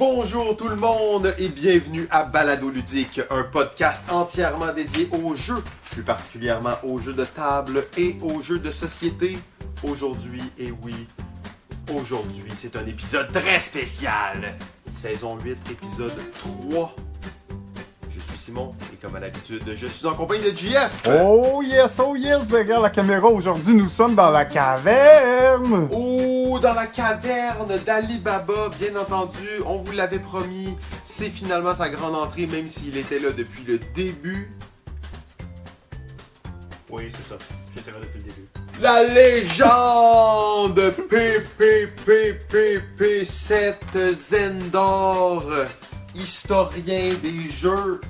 Bonjour tout le monde et bienvenue à Balado Ludique, un podcast entièrement dédié aux jeux, plus particulièrement aux jeux de table et aux jeux de société. Aujourd'hui, et oui, aujourd'hui, c'est un épisode très spécial. Saison 8, épisode 3. Je suis Simon et comme à l'habitude, je suis en compagnie de JF. Oh yes, derrière la caméra, aujourd'hui nous sommes dans la caverne. Dans la caverne d'Ali Baba, bien entendu, on vous l'avait promis, c'est finalement sa grande entrée, même s'il était là depuis le début. Oui, c'est ça, j'étais là depuis le début. La légende P7 Zendor, historien des jeux.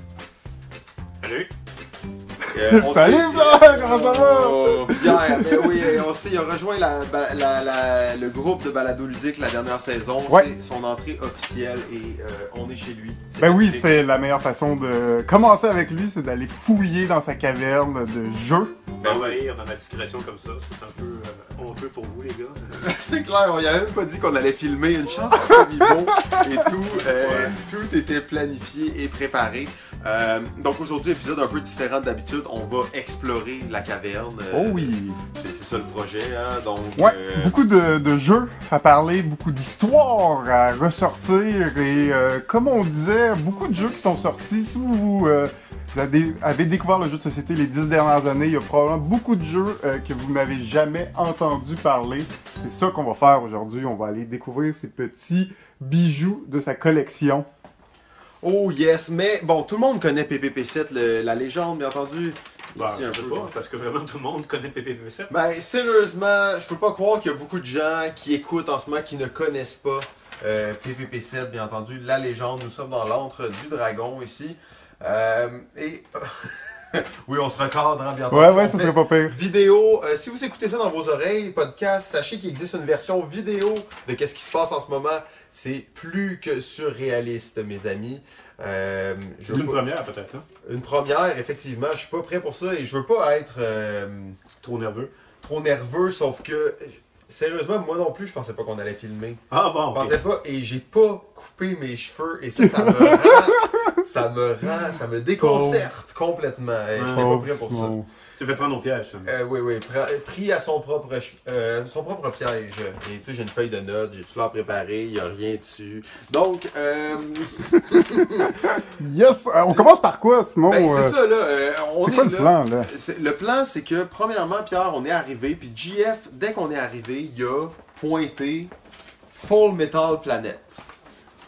Salut! On sait, il a rejoint le groupe de Balado Ludique la dernière saison. Ouais. C'est son entrée officielle et on est chez lui. C'est c'est la meilleure façon de commencer avec lui, c'est d'aller fouiller dans sa caverne de jeu. Envahir dans la discrétion comme ça, c'est un peu honteux pour vous les gars. C'est clair, on y avait même pas dit qu'on allait filmer, une chance que c'était mis bon et tout. Tout était planifié et préparé. Donc aujourd'hui, épisode un peu différent d'habitude, on va explorer la caverne. Oh oui! C'est ça le projet, hein? Donc, beaucoup de jeux à parler, beaucoup d'histoires à ressortir et comme on disait, beaucoup de jeux qui sont sortis. Si vous avez découvert le jeu de société les 10 dernières années, il y a probablement beaucoup de jeux que vous n'avez jamais entendu parler. C'est ça qu'on va faire aujourd'hui, on va aller découvrir ces petits bijoux de sa collection. Oh yes, mais bon, tout le monde connaît PPP7, la légende, bien entendu. Ici, je sais pas, parce que vraiment tout le monde connaît PPP7. Ben, sérieusement, je peux pas croire qu'il y a beaucoup de gens qui écoutent en ce moment qui ne connaissent pas PPP7, bien entendu, la légende. Nous sommes dans l'antre du dragon, ici. Oui, on se recadre, hein, bien entendu. Ouais, ça serait pas pire. Vidéo, si vous écoutez ça dans vos oreilles, podcast, sachez qu'il existe une version vidéo de qu'est-ce qui se passe en ce moment. C'est plus que surréaliste, mes amis. Première, peut-être. Hein? Une première, effectivement. Je suis pas prêt pour ça et je veux pas être trop nerveux. Trop nerveux, sauf que sérieusement, moi non plus, je pensais pas qu'on allait filmer. Ah bon. Okay. Je pensais pas et j'ai pas coupé mes cheveux et ça me rend, ça me déconcerte complètement. Je n'étais pas prêt pour ça. Tu fais prendre au piège, ça. Oui. Pris à son propre piège. Et tu sais, j'ai une feuille de notes, j'ai tout l'air préparé, il n'y a rien dessus. Donc, Yes! On commence par quoi, Simon? C'est ça, là. C'est quoi le plan, là? Le plan, c'est que, premièrement, Pierre, on est arrivé, puis JF, dès qu'on est arrivé, il a pointé Full Metal Planet.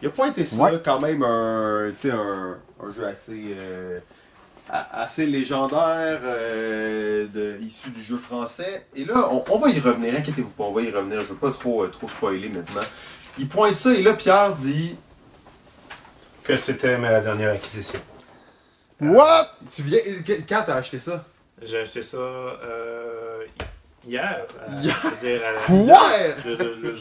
Il a pointé ça, quand même, un jeu assez légendaire, issu du jeu français. Et là, on va y revenir, inquiétez-vous pas, on va y revenir, je veux pas trop spoiler maintenant. Il pointe ça et là, Pierre dit... que c'était ma dernière acquisition. What? Quand t'as acheté ça? J'ai acheté ça hier. Le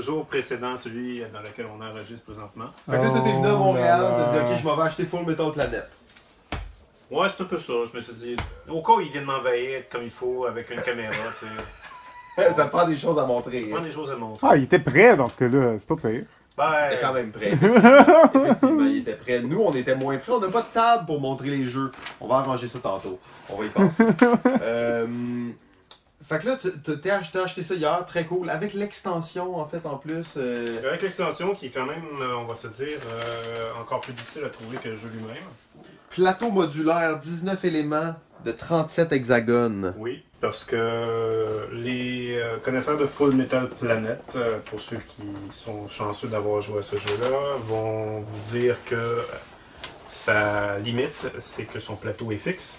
jour précédent, celui dans lequel on enregistre présentement. Fait que là, t'es venu à Montréal, t'as dit « Ok, je m'en vais acheter Full Metal Planet ». Ouais, c'est un peu ça. Je me suis dit, au cas où ils viennent m'envahir comme il faut avec une caméra, tu sais. Ça me prend des choses à montrer. Ah, il était prêt dans ce cas-là, c'est pas pire. Il était quand même prêt. Effectivement, il était prêt. Nous, on était moins prêts. On n'a pas de table pour montrer les jeux. On va arranger ça tantôt. On va y penser. Fait que là, t'as acheté ça hier, très cool, avec l'extension en fait en plus. Avec l'extension qui est quand même, on va se dire, encore plus difficile à trouver que le jeu lui-même. Plateau modulaire, 19 éléments de 37 hexagones. Oui, parce que les connaisseurs de Full Metal Planet, pour ceux qui sont chanceux d'avoir joué à ce jeu-là, vont vous dire que sa limite, c'est que son plateau est fixe.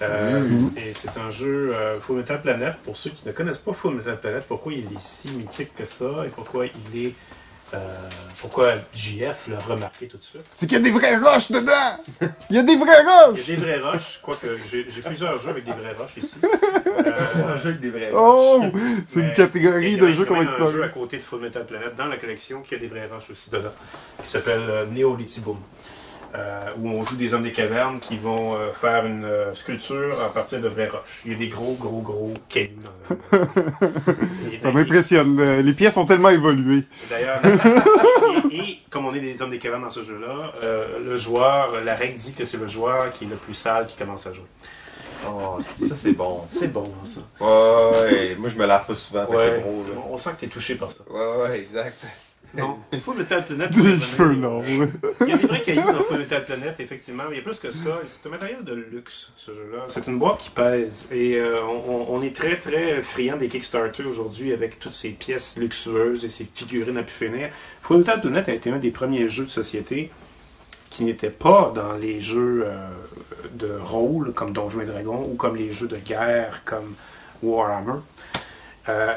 Et c'est un jeu Full Metal Planet, pour ceux qui ne connaissent pas Full Metal Planet, pourquoi il est si mythique que ça et pourquoi il est pourquoi JF l'a remarqué tout de suite. C'est qu'il y a des vraies roches dedans! Il y a des vraies roches! Il y a des vraies roches, quoique j'ai plusieurs jeux avec des vraies roches ici. Plusieurs jeux avec des vraies roches. Oh! C'est une catégorie de jeux qu'on va explorer. Il y a un jeu à côté de Full Metal Planet dans la collection qui a des vraies roches aussi dedans, qui s'appelle Néolithiboom. Où on joue des hommes des cavernes qui vont faire une sculpture à partir de vraies roches. Il y a des gros cailloux dans le... Ça m'impressionne. Les pièces ont tellement évolué. D'ailleurs, et comme on parler des hommes des cavernes dans ce jeu-là. Le joueur, la règle dit que c'est le joueur qui est le plus sale qui commence à jouer. Oh, ça c'est bon. C'est bon, ça. Ouais, moi je me lave pas souvent, fait que c'est gros, là. On sent que t'es touché par ça. Ouais, exact. Non, Full Metal Planet. Les cheveux longs. Il y a des vrais cailloux dans Full Metal Planet, effectivement. Il y a plus que ça. C'est un matériel de luxe, ce jeu-là. C'est une boîte qui pèse. Et on est très, très friand des Kickstarter aujourd'hui avec toutes ces pièces luxueuses et ces figurines à pu finir. Full Metal Planet a été un des premiers jeux de société qui n'était pas dans les jeux de rôle, comme Donjons et Dragons, ou comme les jeux de guerre, comme Warhammer.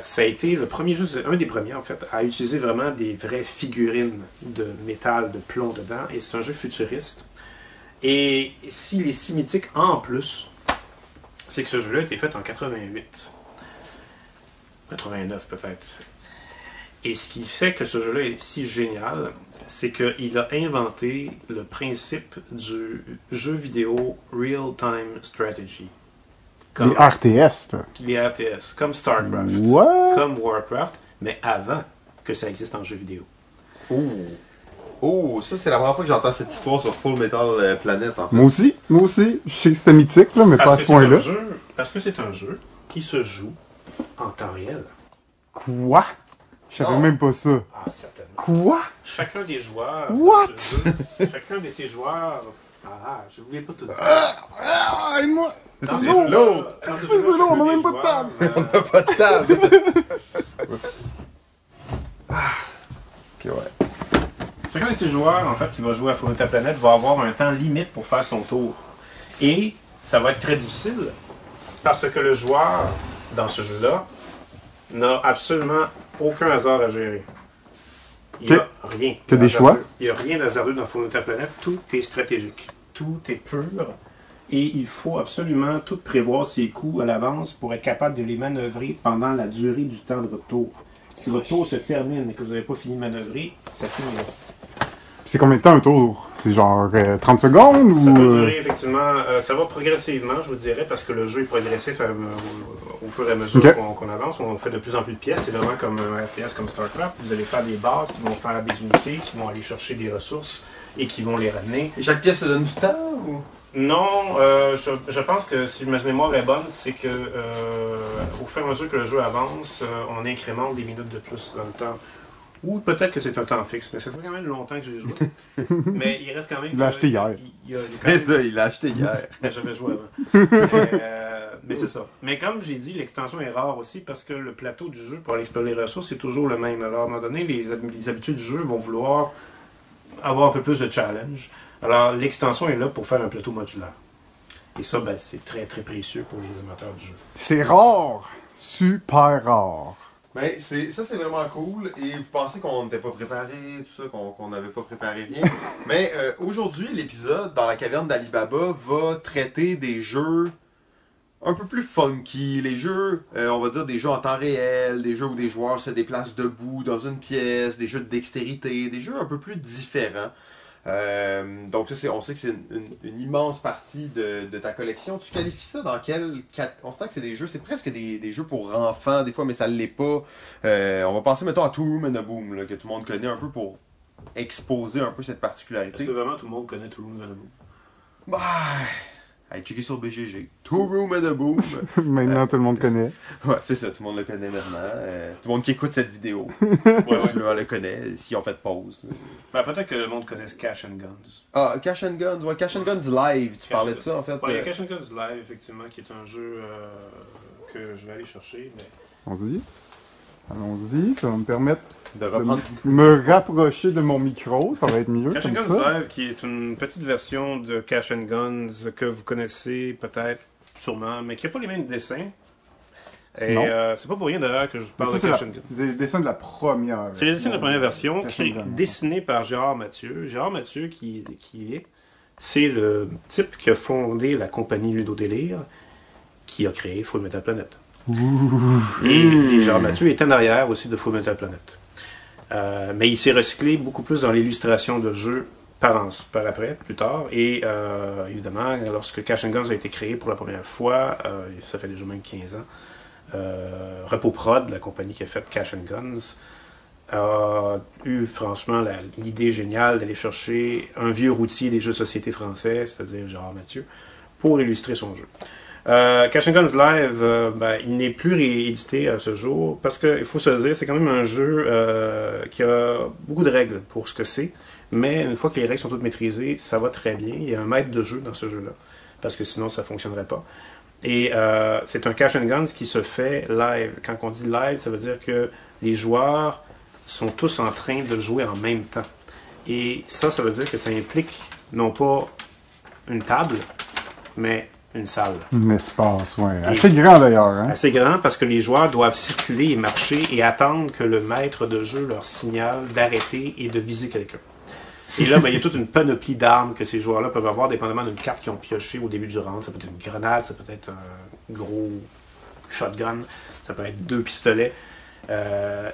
Ça a été le premier jeu, un des premiers en fait, à utiliser vraiment des vraies figurines de métal, de plomb dedans, et c'est un jeu futuriste. Et s'il est si mythique en plus, c'est que ce jeu-là a été fait en 88. 89 peut-être. Et ce qui fait que ce jeu-là est si génial, c'est qu'il a inventé le principe du jeu vidéo Real-Time Strategy. Comme, les RTS, là. Les RTS, comme Starcraft, comme Warcraft, mais avant que ça existe en jeu vidéo. Oh, ça c'est la première fois que j'entends cette histoire sur Full Metal Planet, en fait. Moi aussi. Je sais que c'était mythique, là, mais parce pas à ce point-là. Parce que c'est un jeu qui se joue en temps réel. Quoi? Je savais même pas ça. Ah, certainement. Quoi? Chacun des joueurs... What? Chacun de ces joueurs... Ah, je voulais pas tout dire. Ah, et moi! C'est l'autre! On n'a même pas de table! On n'a pas de table! Ok, ouais. Chacun de ces joueurs, en fait, qui va jouer à Full Metal Planet va avoir un temps limite pour faire son tour. Et ça va être très difficile parce que le joueur, dans ce jeu-là, n'a absolument aucun hasard à gérer. Il n'y a rien. Que des choix. Il n'y a rien d'hasardeux dans Full Metal Planet. Tout est stratégique. Tout est pur. Et il faut absolument tout prévoir ses coups à l'avance pour être capable de les manœuvrer pendant la durée du temps de votre tour. Si votre tour se termine et que vous n'avez pas fini de manœuvrer, ça finit là. C'est combien de temps un tour? C'est genre 30 secondes ou... Ça peut durer effectivement, ça va progressivement je vous dirais, parce que le jeu est progressif au fur et à mesure qu'on avance. On fait de plus en plus de pièces, c'est vraiment comme un FPS, comme Starcraft. Vous allez faire des bases qui vont faire des unités, qui vont aller chercher des ressources et qui vont les ramener. Et chaque pièce se donne du temps ou... Non, je pense que si ma mémoire est bonne, c'est que au fur et à mesure que le jeu avance, on incrémente des minutes de plus dans le temps. Ou peut-être que c'est un temps fixe, mais ça fait quand même longtemps que j'ai joué. Mais il reste quand même... Il l'a acheté hier. C'est ça, il l'a acheté hier. J'avais joué avant. Mais c'est ça. Mais comme j'ai dit, l'extension est rare aussi parce que le plateau du jeu pour aller explorer les ressources, c'est toujours le même. Alors à un moment donné, les habitudes du jeu vont vouloir avoir un peu plus de challenge. Alors l'extension est là pour faire un plateau modulaire. Et ça, ben, c'est très très précieux pour les amateurs du jeu. C'est rare! Super rare! Ben, ça c'est vraiment cool, et vous pensez qu'on n'était pas préparé, tout ça, qu'on n'avait pas préparé rien, mais aujourd'hui l'épisode dans la caverne d'Alibaba va traiter des jeux un peu plus funky, les jeux, on va dire des jeux en temps réel, des jeux où des joueurs se déplacent debout dans une pièce, des jeux de dextérité, des jeux un peu plus différents. Donc ça c'est, on sait que c'est une immense partie de ta collection. Tu qualifies ça dans quel... On se dit que c'est des jeux, c'est presque des jeux pour enfants des fois, mais ça ne l'est pas. On va penser mettons à Two Rooms and a Boom là, que tout le monde connaît un peu pour exposer un peu cette particularité. Est-ce que vraiment tout le monde connaît Two Rooms and a Boom? Bah... Allez, checker sur BGG. Two Rooms and a Boom. Maintenant, tout le monde connaît. Ouais, c'est ça, tout le monde le connaît maintenant. Tout le monde qui écoute cette vidéo, ouais, le connaît, si on fait pause. Ben, peut-être que le monde connaisse Cash and Guns. Ah, Cash and Guns, ouais, Cash and Guns Live, tu parlais de ça, en fait. Ouais, il y a Cash and Guns Live, effectivement, qui est un jeu que je vais aller chercher, mais... Allons-y, ça va me permettre de me rapprocher de mon micro, ça va être mieux. Cash and Guns Live, qui est une petite version de Cash and Guns que vous connaissez peut-être, sûrement, mais qui n'a pas les mêmes dessins. Et c'est pas pour rien d'ailleurs que je vous parle de Cash and Guns. C'est les dessins de la première. C'est les dessins de la première version, dessinés par Gérard Mathieu. Gérard Mathieu, c'est le type qui a fondé la compagnie Ludodélire, qui a créé Full Metal Planet. Et Gérard Mathieu est en arrière aussi de Full Metal Planet. Mais il s'est recyclé beaucoup plus dans l'illustration de jeux plus tard. Et évidemment, lorsque Cash and Guns a été créé pour la première fois, et ça fait déjà même 15 ans, Repo Prod, la compagnie qui a fait Cash and Guns, a eu franchement l'idée géniale d'aller chercher un vieux routier des jeux de société français, c'est-à-dire Gérard Mathieu, pour illustrer son jeu. Cash and Guns Live, il n'est plus réédité à ce jour, parce qu'il faut se le dire, c'est quand même un jeu qui a beaucoup de règles pour ce que c'est, mais une fois que les règles sont toutes maîtrisées, ça va très bien. Il y a un maître de jeu dans ce jeu-là, parce que sinon ça ne fonctionnerait pas. Et c'est un Cash and Guns qui se fait live. Quand on dit live, ça veut dire que les joueurs sont tous en train de jouer en même temps. Et ça, ça veut dire que ça implique non pas une table, mais une salle. Un espace, oui. Assez grand d'ailleurs. Hein? Assez grand parce que les joueurs doivent circuler et marcher et attendre que le maître de jeu leur signale d'arrêter et de viser quelqu'un. Et là, il y a toute une panoplie d'armes que ces joueurs-là peuvent avoir, dépendamment d'une carte qu'ils ont piochée au début du round. Ça peut être une grenade, ça peut être un gros shotgun, ça peut être deux pistolets.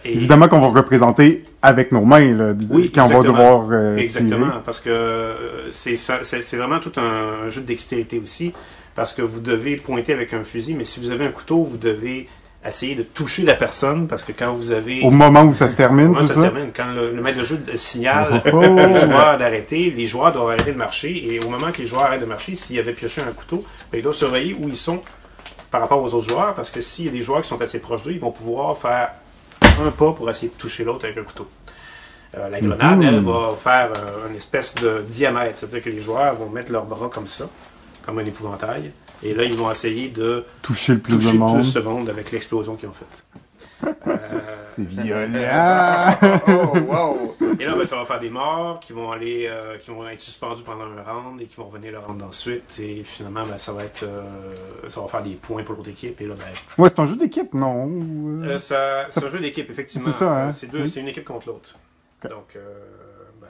Et... évidemment qu'on va représenter avec nos mains, là, oui, quand on va devoir exactement, tirer. Parce que c'est vraiment tout un jeu de dextérité aussi, parce que vous devez pointer avec un fusil, mais si vous avez un couteau, vous devez essayer de toucher la personne, parce que quand vous avez... au moment où ça se termine, c'est ça? Se termine, quand le maître de jeu signale aux joueurs d'arrêter, les joueurs doivent arrêter de marcher, et au moment que les joueurs arrêtent de marcher, s'ils avaient pioché un couteau, ben, ils doivent surveiller où ils sont par rapport aux autres joueurs, parce que s'il y a des joueurs qui sont assez proches d'eux, ils vont pouvoir faire un pas pour essayer de toucher l'autre avec un couteau. La grenade, elle, va faire une espèce de diamètre, c'est-à-dire que les joueurs vont mettre leurs bras comme ça, comme un épouvantail, et là, ils vont essayer de toucher le plus de monde avec l'explosion qu'ils ont faite. C'est violent! Oh, wow! Et là, ça va faire des morts qui vont aller, qui vont être suspendus pendant un round et qui vont revenir le round ensuite. Et finalement, ça va être, ça va faire des points pour l'autre équipe. Et là, ouais, c'est un jeu d'équipe, non? C'est un jeu d'équipe, effectivement. C'est ça, hein? C'est une équipe contre l'autre. Okay. Donc,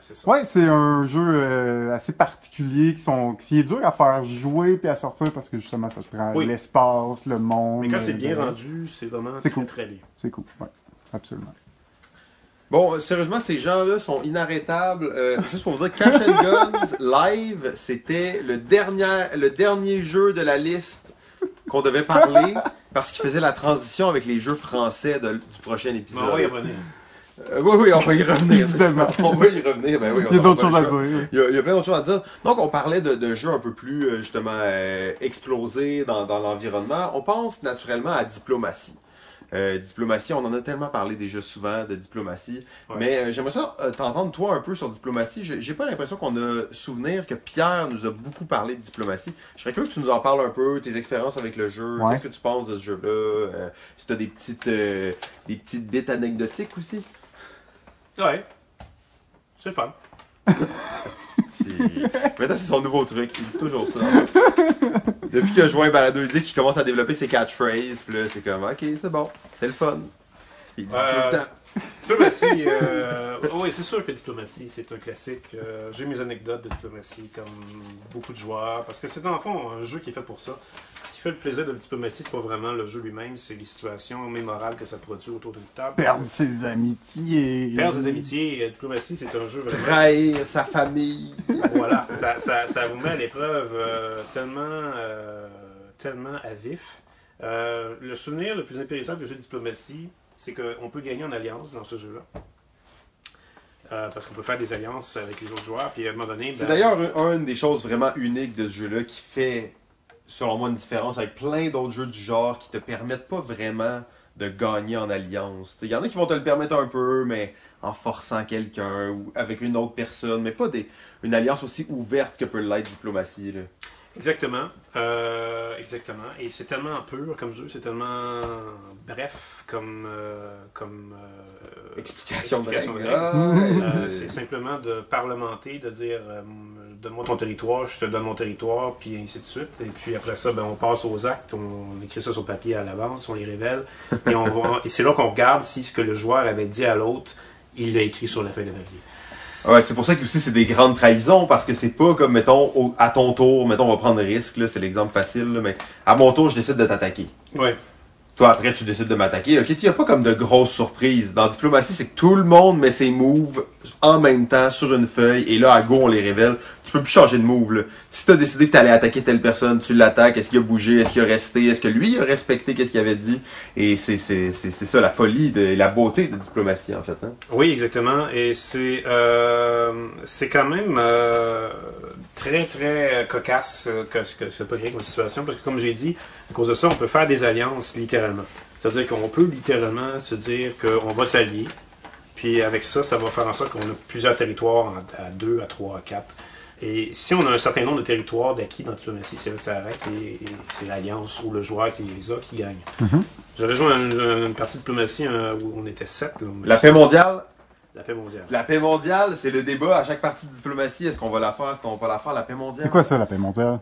c'est ça. Ouais, c'est un jeu assez particulier qui est dur à faire jouer puis à sortir parce que justement ça te prend l'espace, le monde. Mais quand c'est bien rendu, c'est vraiment très bien. C'est cool, ouais, absolument. Bon, sérieusement, ces gens-là sont inarrêtables. Juste pour vous dire, Cash and Guns Live, c'était le dernier jeu de la liste qu'on devait parler parce qu'il faisait la transition avec les jeux français du prochain épisode. Bon, ouais, oui, on va y revenir, c'est ça. On va y revenir, ben oui. Il y a d'autres choses à dire. Il y a plein d'autres choses à dire. Donc, on parlait de jeux un peu plus, justement, explosés dans l'environnement. On pense naturellement à Diplomatie. Diplomatie, on en a tellement parlé déjà souvent de Diplomatie. Ouais. Mais j'aimerais ça t'entendre, toi, un peu sur Diplomatie. J'ai pas l'impression qu'on a souvenir que Pierre nous a beaucoup parlé de Diplomatie. Je serais curieux que tu nous en parles un peu, tes expériences avec le jeu. Ouais. Qu'est-ce que tu penses de ce jeu-là? Si t'as des petites bits anecdotiques aussi? Ouais. C'est le fun. Maintenant, c'est son nouveau truc. Il dit toujours ça. Depuis qu'il a joué un balado ludique, il commence à développer ses catchphrases. Puis là, c'est comme, ok, c'est bon. C'est le fun. Il dit tout le temps. Diplomatie. Oui, c'est sûr que Diplomatie, c'est un classique. J'ai mes anecdotes de Diplomatie, comme beaucoup de joueurs. Parce que c'est, dans le fond, un jeu qui est fait pour ça. Ce qui fait le plaisir de Diplomatie, c'est pas vraiment le jeu lui-même, c'est les situations mémorables que ça produit autour d'une table. Perdre ses amitiés. Diplomatie, c'est un jeu vraiment... trahir sa famille. Voilà. Ça vous met à l'épreuve tellement à vif. Le souvenir le plus impérissable du jeu de Diplomatie, c'est qu'on peut gagner en alliance dans ce jeu-là. Parce qu'on peut faire des alliances avec les autres joueurs, puis à un moment donné... C'est d'ailleurs une des choses vraiment uniques de ce jeu-là qui fait, selon moi, une différence avec plein d'autres jeux du genre qui te permettent pas vraiment de gagner en alliance. Il y en a qui vont te le permettre un peu, mais en forçant quelqu'un ou avec une autre personne, mais pas une alliance aussi ouverte que peut l'être Diplomatie, là. Exactement, exactement. Et c'est tellement pur comme jeu, c'est tellement bref comme explication de règles. C'est simplement de parlementer, de dire donne-moi ton territoire, je te donne mon territoire, puis ainsi de suite. Et puis après ça, on passe aux actes, on écrit ça sur papier à l'avance, on les révèle, et et c'est là qu'on regarde si ce que le joueur avait dit à l'autre, il l'a écrit sur la feuille de papier. Ouais, c'est pour ça que aussi c'est des grandes trahisons, parce que c'est pas comme, mettons, à ton tour, mettons, on va prendre le risque, là, c'est l'exemple facile, là, mais à mon tour, je décide de t'attaquer. Ouais. Toi, après, tu décides de m'attaquer. OK, il n'y a pas comme de grosses surprises. Dans Diplomatie, c'est que tout le monde met ses moves en même temps sur une feuille. Et là, à go, on les révèle. Tu peux plus changer de move, là. Si tu as décidé que tu allais attaquer telle personne, tu l'attaques. Est-ce qu'il a bougé? Est-ce qu'il a resté? Est-ce que lui, il a respecté qu'est-ce qu'il avait dit? Et c'est ça, la folie et la beauté de Diplomatie, en fait. Hein? Oui, exactement. Et c'est quand même très, très cocasse que ça peut créer comme situation. Parce que, comme j'ai dit, à cause de ça, on peut faire des alliances littéraires. C'est-à-dire qu'on peut littéralement se dire qu'on va s'allier, puis avec ça, ça va faire en sorte qu'on a plusieurs territoires à 2, à 3, à 4. Et si on a un certain nombre de territoires d'acquis dans Diplomatie, c'est là que ça arrête et c'est l'alliance ou le joueur qui les a qui gagne. Mm-hmm. J'avais joué une partie de Diplomatie où on était 7. La paix mondiale? La paix mondiale. La paix mondiale, c'est le débat à chaque partie de Diplomatie. Est-ce qu'on va la faire? Est-ce qu'on va pas la faire? La paix mondiale? C'est quoi ça, la paix mondiale?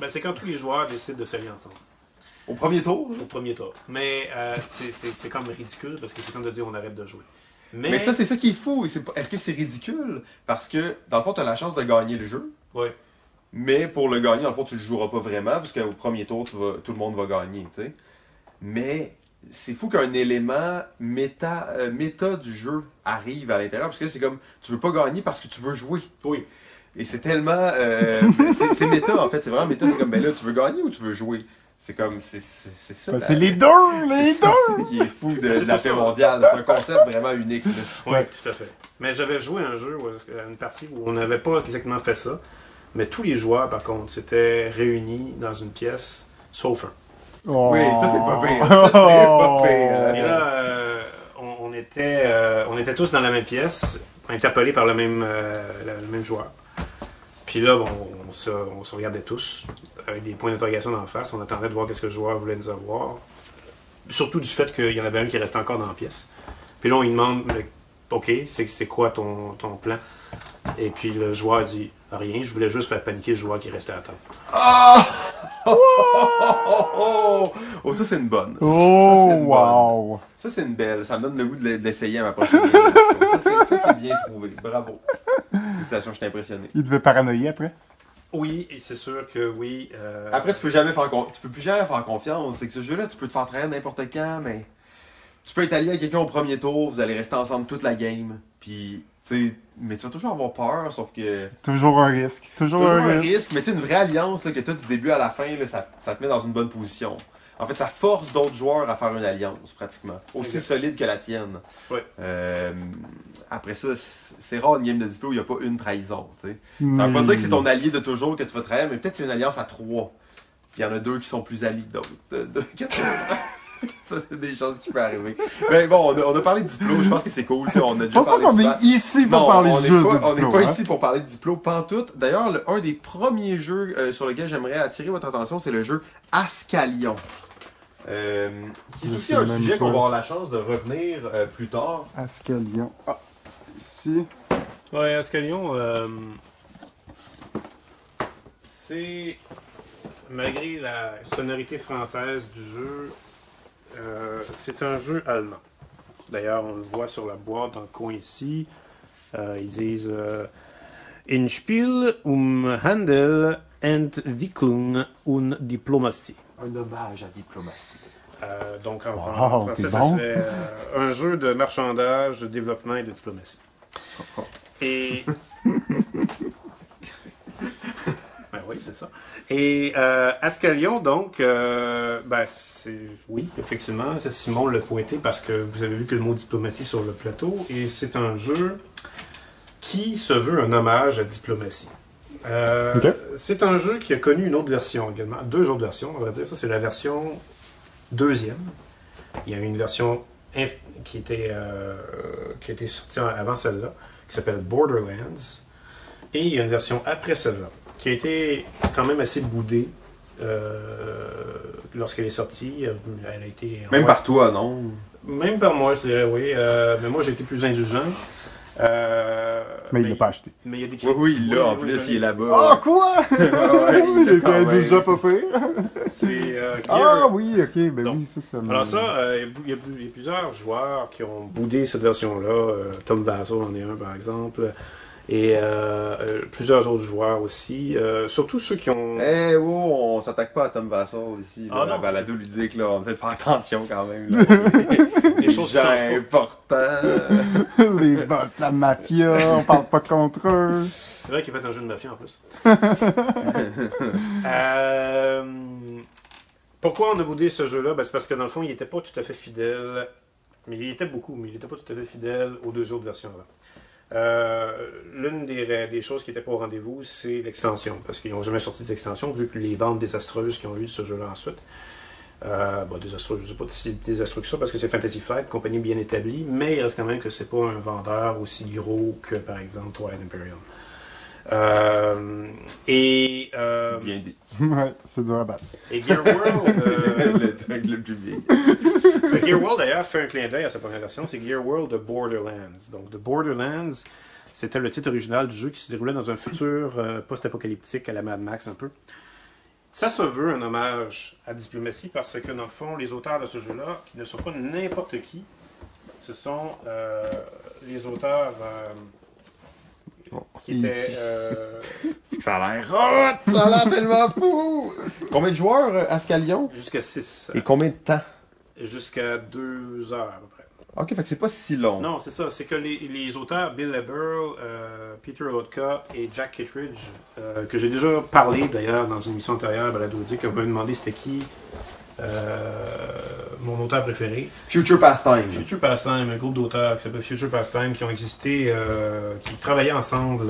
Ben, c'est quand tous les joueurs décident de s'allier ensemble. Au premier tour? Au premier tour. Mais c'est comme ridicule parce que c'est comme de dire on arrête de jouer. Mais ça, c'est ça qui est fou. Est-ce que c'est ridicule? Parce que, dans le fond, tu as la chance de gagner le jeu. Oui. Mais pour le gagner, dans le fond, tu le joueras pas vraiment parce qu'au premier tour, tout le monde va gagner. T'sais. Mais c'est fou qu'un élément méta du jeu arrive à l'intérieur parce que c'est comme tu veux pas gagner parce que tu veux jouer. Oui. Et c'est tellement. C'est méta en fait. C'est vraiment méta. C'est comme ben là, tu veux gagner ou tu veux jouer? C'est comme, c'est ça. Ben, c'est les deux! C'est qui est fou de la paix mondiale. C'est un concept vraiment unique. Oui, tout à fait. Mais j'avais joué un jeu, une partie où on n'avait pas exactement fait ça. Mais tous les joueurs, par contre, s'étaient réunis dans une pièce, sauf un. Oh. Oui, ça, c'est pas pire. Et là, on était tous dans la même pièce, interpellés par le même joueur. Puis là, bon, on se regardait tous, avec des points d'interrogation dans la face. On attendait de voir qu'est-ce que le joueur voulait nous avoir. Surtout du fait qu'il y en avait un qui restait encore dans la pièce. Puis là, on lui demande « OK, c'est quoi ton plan? » Et puis le joueur dit « Rien, je voulais juste faire paniquer le joueur qui restait à table. » Ah! Oh, ça, c'est une bonne. Oh, ça, wow! Ça, c'est une belle. Ça me donne le goût de l'essayer à ma prochaine vidéo. Ça, c'est bien trouvé. Bravo. Félicitations, je suis impressionné. Il devait paranoïer après? Oui, et c'est sûr que oui. Après, tu peux plus jamais faire confiance. C'est que ce jeu-là, tu peux te faire traîner n'importe quand, mais tu peux être allié à quelqu'un au premier tour, vous allez rester ensemble toute la game, puis... T'sais, mais tu vas toujours avoir peur, sauf que... Toujours un risque. Toujours un risque. Mais tu sais, une vraie alliance là, que tu as du début à la fin, là, ça te met dans une bonne position. En fait, ça force d'autres joueurs à faire une alliance, pratiquement. Aussi solide que la tienne. Oui. Après ça, c'est rare une game de Diplo où il n'y a pas une trahison. T'sais. Ça veut pas dire que c'est ton allié de toujours que tu vas trahir, mais peut-être c'est une alliance à 3. Puis il y en a 2 qui sont plus alliés que d'autres. Ça, c'est des choses qui peuvent arriver. Mais bon, on a parlé de Diplo, je pense que c'est cool. On a déjà parlé de Diplo. On est ici pour parler de Diplo. On n'est pas ici pour parler de Diplo pantoute. D'ailleurs, un des premiers jeux sur lequel j'aimerais attirer votre attention, c'est le jeu Askalion. Qui est aussi un sujet qu'on va avoir la chance de revenir plus tard. Askalion. Ah, ici. Ouais, Askalion, c'est, malgré la sonorité française du jeu, c'est un jeu allemand. D'ailleurs, on le voit sur la boîte dans le coin ici. Ils disent In Spiel Handel Entwicklung und Diplomatie. Un hommage à Diplomatie. Donc en français, ça serait un jeu de marchandage, de développement et de diplomatie. Et. Oui, c'est ça. Et Askalion, donc, c'est... Oui, effectivement, Simon l'a pointé parce que vous avez vu que le mot diplomatie sur le plateau, et c'est un jeu qui se veut un hommage à Diplomatie. Okay. C'est un jeu qui a connu une autre version également, 2 autres versions, on va dire. Ça, c'est la version 2e. Il y a une version qui était sortie avant celle-là, qui s'appelle Borderlands, et il y a une version après celle-là, qui a été quand même assez boudée lorsqu'elle est sortie. Elle a été... Même par toi, non? Même par moi, je dirais, oui. Mais moi, j'ai été plus indulgent. Mais il l'a pas acheté. Mais il y a des... Oui, il l'a, en plus, il est là-bas. Ah, quoi? Il était indulgent, popé. C'est... Ah, oui, OK, ben oui, c'est ça. Alors ça, il y a plusieurs joueurs qui ont boudé cette version-là. Tom Vaso en est un, par exemple. et plusieurs autres joueurs aussi, surtout ceux qui ont... Eh oh, on s'attaque pas à Tom Vassor ici, là, la balado ludique, là, on essaie de faire attention quand même. Là. Les choses qui sont importantes. Les boss de la mafia, on parle pas contre eux. C'est vrai qu'il va être un jeu de mafia en plus. Pourquoi on a boudé ce jeu-là? Ben, c'est parce que dans le fond, il était pas tout à fait fidèle. Mais il était beaucoup, mais il était pas tout à fait fidèle aux deux autres versions avant. L'une des choses qui n'était pas au rendez-vous, c'est l'extension, parce qu'ils n'ont jamais sorti d'extension, vu que les ventes désastreuses qu'ils ont eues de ce jeu-là ensuite. Bon, désastreuses, je ne sais pas si désastreux que ça, parce que c'est Fantasy Flight, compagnie bien établie, mais il reste quand même que c'est pas un vendeur aussi gros que, par exemple, Twilight Imperium. Bien dit. Ouais, c'est dur à battre. Et Gear World, le public. Gear World d'ailleurs fait un clin d'œil à sa première version, c'est Gear World de Borderlands. Donc, The Borderlands, c'était le titre original du jeu qui se déroulait dans un futur post-apocalyptique à la Mad Max un peu. Ça se veut un hommage à Diplomatie parce que dans le fond, les auteurs de ce jeu-là, qui ne sont pas n'importe qui, ce sont les auteurs. Qui était... C'est que ça a l'air hot! Ça a l'air tellement fou! Combien de joueurs, Askalion? Jusqu'à 6. Et combien de temps? Jusqu'à 2 heures, à peu près. Ok, fait que c'est pas si long. Non, c'est ça. C'est que les auteurs, Bill Leberl, Peter Lotka et Jack Kittredge, que j'ai déjà parlé, d'ailleurs, dans une émission antérieure, Balado Ludique, on m'a demandé c'était qui mon auteur préféré. Future Pastime. Future Pastime, un groupe d'auteurs qui s'appelle Future Pastime, qui ont existé, qui travaillaient ensemble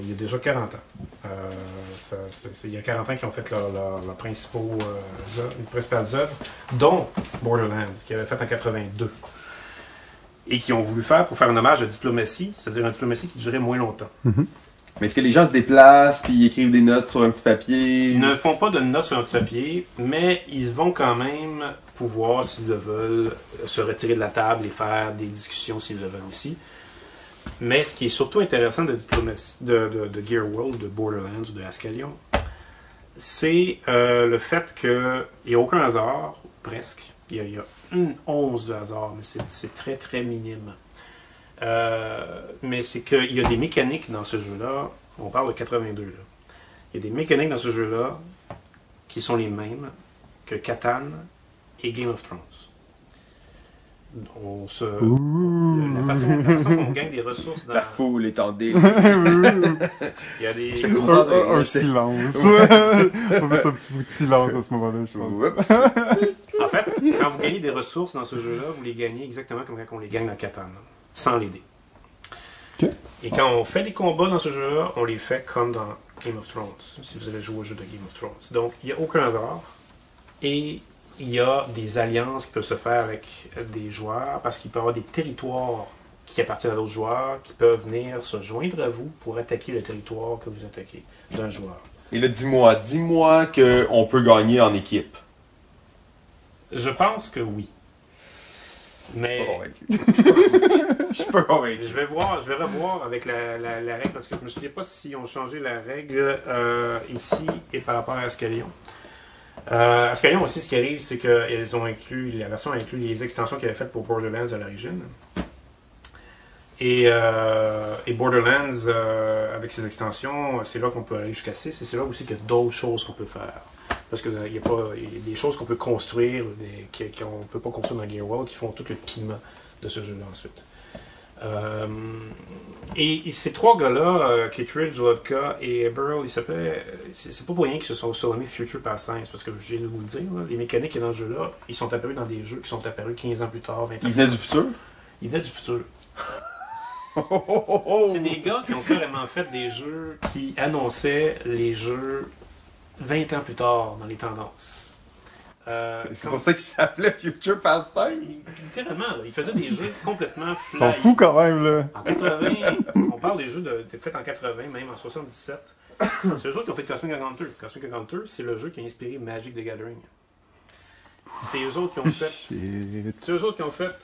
il y a déjà 40 ans. C'est il y a 40 ans qu'ils ont fait leurs principales œuvres, dont Borderlands, qu'ils avaient fait en 82. Et qu'ils ont voulu faire pour faire un hommage à Diplomatie, c'est-à-dire une Diplomatie qui durait moins longtemps. Mm-hmm. Mais est-ce que les gens se déplacent puis écrivent des notes sur un petit papier? Ils ne font pas de notes sur un petit papier, mais ils vont quand même pouvoir, s'ils le veulent, se retirer de la table et faire des discussions s'ils le veulent aussi. Mais ce qui est surtout intéressant de Gear World, de Borderlands ou de Askalion, c'est le fait qu'il n'y a aucun hasard, presque. Il y a une once de hasard, mais c'est très très minime. Mais c'est qu'il y a des mécaniques dans ce jeu-là, on parle de 82 là. Il y a des mécaniques dans ce jeu-là qui sont les mêmes que Catan et Game of Thrones. La façon qu'on gagne des ressources dans... La foule est en délire. Il y a des... Un silence. On va mettre un petit bout de silence à ce moment-là, je pense. En fait, quand vous gagnez des ressources dans ce jeu-là, vous les gagnez exactement comme quand on les gagne dans Catan. Sans les dés. Okay. Et quand on fait des combats dans ce jeu-là, on les fait comme dans Game of Thrones, si vous avez joué au jeu de Game of Thrones. Donc, il n'y a aucun hasard. Et il y a des alliances qui peuvent se faire avec des joueurs, parce qu'il peut y avoir des territoires qui appartiennent à d'autres joueurs, qui peuvent venir se joindre à vous pour attaquer le territoire que vous attaquez d'un joueur. Et là, dis-moi qu'on peut gagner en équipe. Je pense que oui. Mais je suis pas convaincu. Je vais revoir avec la règle parce que je me souviens pas si on changeait la règle ici et par rapport à Askalion. Askalion aussi, ce qui arrive, c'est que la version a inclus les extensions qu'ils avaient faites pour Borderlands à l'origine. Et Borderlands, avec ses extensions, c'est là qu'on peut aller jusqu'à 6 et c'est là aussi qu'il y a d'autres choses qu'on peut faire. Parce qu'il y a des choses qu'on peut construire, qu'on ne peut pas construire dans Gear World, qui font tout le piment de ce jeu-là ensuite. Et ces trois gars-là, Kittredge, Lodka et Burrow, ils s'appelaient. C'est pas pour rien qu'ils se sont surnommés Future Pastimes, parce que j'ai le goût de dire, là, les mécaniques qui sont dans ce jeu-là, ils sont apparus dans des jeux qui sont apparus 15 ans plus tard, 20 ans plus tard. Ils venaient du futur? Ils venaient du futur. C'est des gars qui ont carrément fait des jeux qui annonçaient les jeux 20 ans plus tard dans les tendances. C'est pour ça qu'il s'appelait Future Pastime. Littéralement, là, il faisait des jeux complètement fly. Ils sont fous quand même, là. En 80, on parle des jeux faits en 80, même en 77. C'est eux autres qui ont fait Cosmic Encounter. Cosmic Encounter, c'est le jeu qui a inspiré Magic the Gathering. C'est eux autres qui ont fait... C'est eux autres qui ont fait...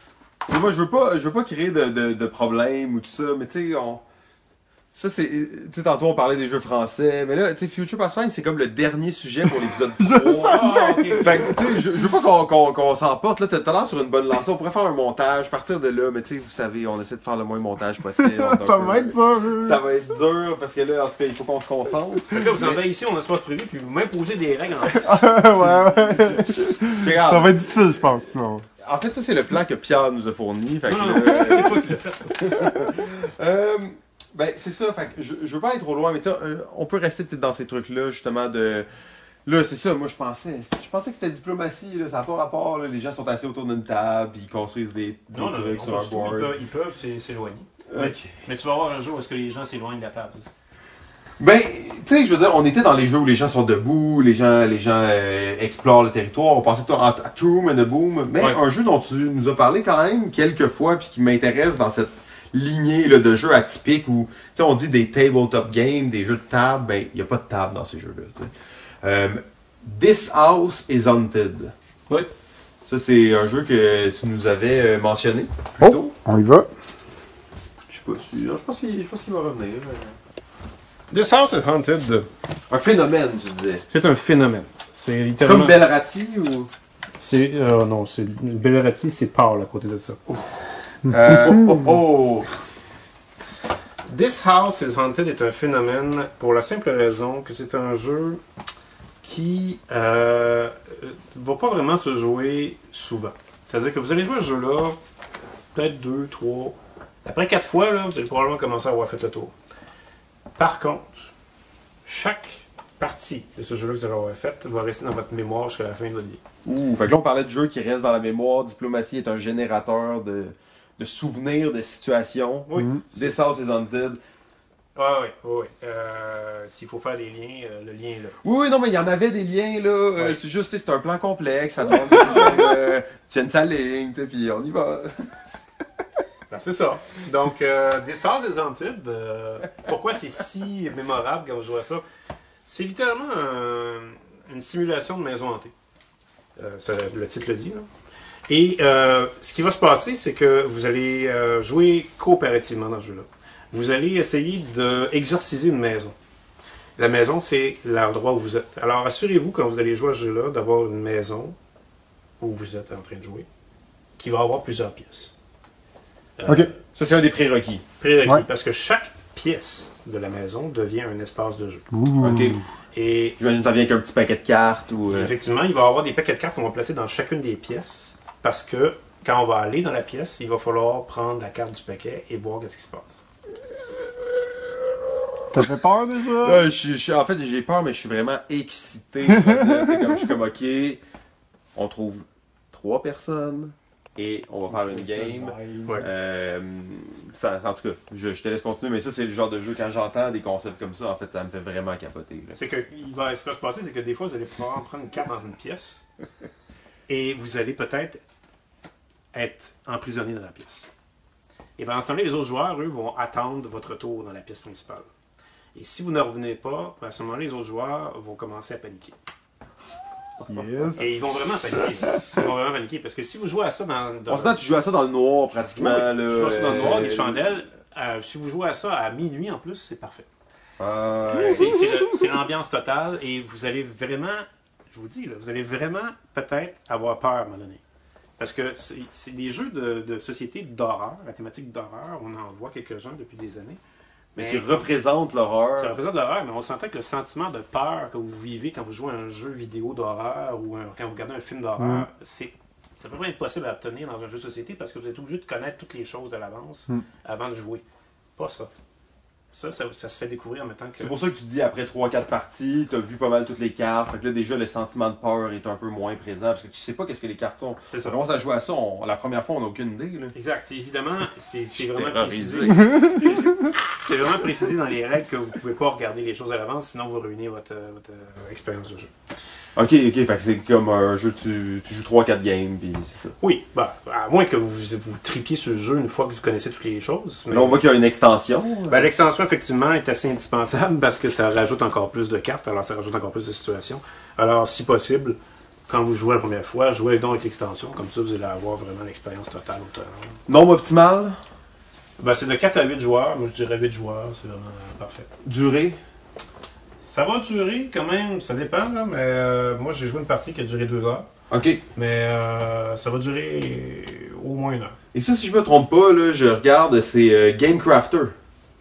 Moi, je veux pas créer de problème ou tout ça, mais tu sais, Ça, c'est. Tu sais, tantôt, on parlait des jeux français, mais là, tu sais, Future Pastime, c'est comme le dernier sujet pour l'épisode 3. Ah, okay. Fait que, tu sais, je veux pas qu'on s'emporte, là, t'as l'air sur une bonne lancée. On pourrait faire un montage, partir de là, mais tu sais, vous savez, on essaie de faire le moins de montage possible. Ça va être dur. Ça va être dur, parce que là, en tout cas, il faut qu'on se concentre. Fait que là, vous en venez ici, on a espace privé, puis vous m'imposez des règles en plus. Ouais. Ça va être difficile, je pense, non. En fait, ça, c'est le plan que Pierre nous a fourni. Fait que. C'est toi qui l'as fait, ça. Ben, c'est ça, fait que je veux pas aller trop loin, mais tu sais, on peut rester peut-être dans ces trucs-là, justement, de... Là, c'est ça, moi, je pensais que c'était diplomatie, là, ça n'a pas rapport, là, les gens sont assis autour d'une table, ils construisent des trucs sur un board. Ils peuvent s'éloigner. OK. Mais tu vas voir un jour où est-ce que les gens s'éloignent de la table, ça. Ben, tu sais, je veux dire, on était dans les jeux où les gens sont debout, les gens explorent le territoire, on pensait à Two Rooms and a Boom, mais ouais. Un jeu dont tu nous as parlé quand même quelques fois, puis qui m'intéresse dans cette... lignée là, de jeux atypiques où on dit des tabletop games, des jeux de table, ben il n'y a pas de table dans ces jeux-là. This House is Haunted. Oui. Ça, c'est un jeu que tu nous avais mentionné plus tôt. On y va. Je pense qu'il va revenir. This House is Haunted. Un phénomène, tu disais. C'est un phénomène. C'est littéralement... Comme Bellerati ou... C'est... non, c'est... Bellerati, c'est pâle à côté de ça. Ouf. This House is Haunted est un phénomène pour la simple raison que c'est un jeu qui va pas vraiment se jouer souvent. C'est-à-dire que vous allez jouer à ce jeu-là peut-être 2, 3. Après 4 fois, là, vous allez probablement commencer à avoir fait le tour. Par contre, chaque partie de ce jeu-là que vous allez avoir faite va rester dans votre mémoire jusqu'à la fin de votre vie. Ouh, fait que là on parlait de jeu qui reste dans la mémoire. Diplomatie est un générateur de souvenirs, de situations. Oui. This House is Haunted. Oui. S'il faut faire des liens, le lien est là. Oui, non, mais il y en avait des liens, là. Ouais. C'est juste, c'est un plan complexe. Ça tombe, tienne sa ligne, puis on y va. Ben, c'est ça. Donc, This House is Haunted, pourquoi c'est si mémorable quand vous jouez à ça? C'est littéralement une simulation de maison hantée. Ça, le titre le dit, là. Et ce qui va se passer, c'est que vous allez jouer coopérativement dans ce jeu-là. Vous allez essayer d'exorciser une maison. La maison, c'est l'endroit où vous êtes. Alors, assurez-vous, quand vous allez jouer à ce jeu-là, d'avoir une maison où vous êtes en train de jouer, qui va avoir plusieurs pièces. OK. Ça, c'est un des prérequis. Ouais. Parce que chaque pièce de la maison devient un espace de jeu. Ouh. OK. Et... J'imagine que ça vient avec un petit paquet de cartes ou... Effectivement, il va y avoir des paquets de cartes qu'on va placer dans chacune des pièces. Parce que quand on va aller dans la pièce, il va falloir prendre la carte du paquet et voir qu'est-ce qui se passe. T'as fait peur déjà? En fait, j'ai peur, mais je suis vraiment excité. Je suis comme, OK, on trouve 3 personnes et on va faire une game. Ouais. En tout cas, je te laisse continuer, mais ça, c'est le genre de jeu, quand j'entends des concepts comme ça, en fait, ça me fait vraiment capoter. Là. Ce qui va se passer, c'est que des fois, vous allez pouvoir prendre une carte dans une pièce et vous allez peut-être être emprisonné dans la pièce. Et pendant ce temps-là, les autres joueurs, eux, vont attendre votre tour dans la pièce principale. Et si vous ne revenez pas, à ce moment-là, les autres joueurs vont commencer à paniquer. Yes. Et ils vont vraiment paniquer. Parce que si vous jouez à ça dans... En ce moment, tu joues à ça dans le noir, pratiquement. Oui, tu joues à ça dans le noir, les chandelles. Si vous jouez à ça à minuit, en plus, c'est parfait. C'est l'ambiance totale et vous allez vraiment... Je vous dis, là, vous allez vraiment peut-être avoir peur à un moment donné. Parce que c'est des jeux de société d'horreur, la thématique d'horreur, on en voit quelques-uns depuis des années. Mais qui représentent l'horreur. Ça représente l'horreur, mais on s'entend que le sentiment de peur que vous vivez quand vous jouez à un jeu vidéo d'horreur ou quand vous regardez un film d'horreur, c'est à peu près impossible à obtenir dans un jeu de société parce que vous êtes obligé de connaître toutes les choses à l'avance avant de jouer. Pas ça. Ça se fait découvrir en même temps que... C'est pour ça que tu te dis, après 3-4 parties, t'as vu pas mal toutes les cartes, fait que là, déjà, le sentiment de peur est un peu moins présent, parce que tu sais pas qu'est-ce que les cartes sont. C'est ça. On commence à jouer à ça, la première fois, on n'a aucune idée, là. Exact. Évidemment, c'est vraiment précisé. C'est vraiment précisé dans les règles que vous pouvez pas regarder les choses à l'avance, sinon vous ruinez votre expérience de jeu. OK, fait que c'est comme un jeu, tu joues 3-4 games, puis c'est ça. Oui, bah, à moins que vous tripiez sur le jeu une fois que vous connaissez toutes les choses. Mais là, on voit qu'il y a une extension. Ben, l'extension, effectivement, est assez indispensable parce que ça rajoute encore plus de cartes, alors ça rajoute encore plus de situations. Alors, si possible, quand vous jouez la première fois, jouez donc avec l'extension, comme ça, vous allez avoir vraiment l'expérience totale. Non optimale? Ben, c'est de 4 à 8 joueurs. Moi, je dirais 8 joueurs. C'est vraiment parfait. Durée? Ça va durer quand même. Ça dépend, là, mais moi, j'ai joué une partie qui a duré 2 heures. OK. Mais ça va durer au moins 1 heure. Et ça, si je me trompe pas, là, je regarde, c'est GameCrafters.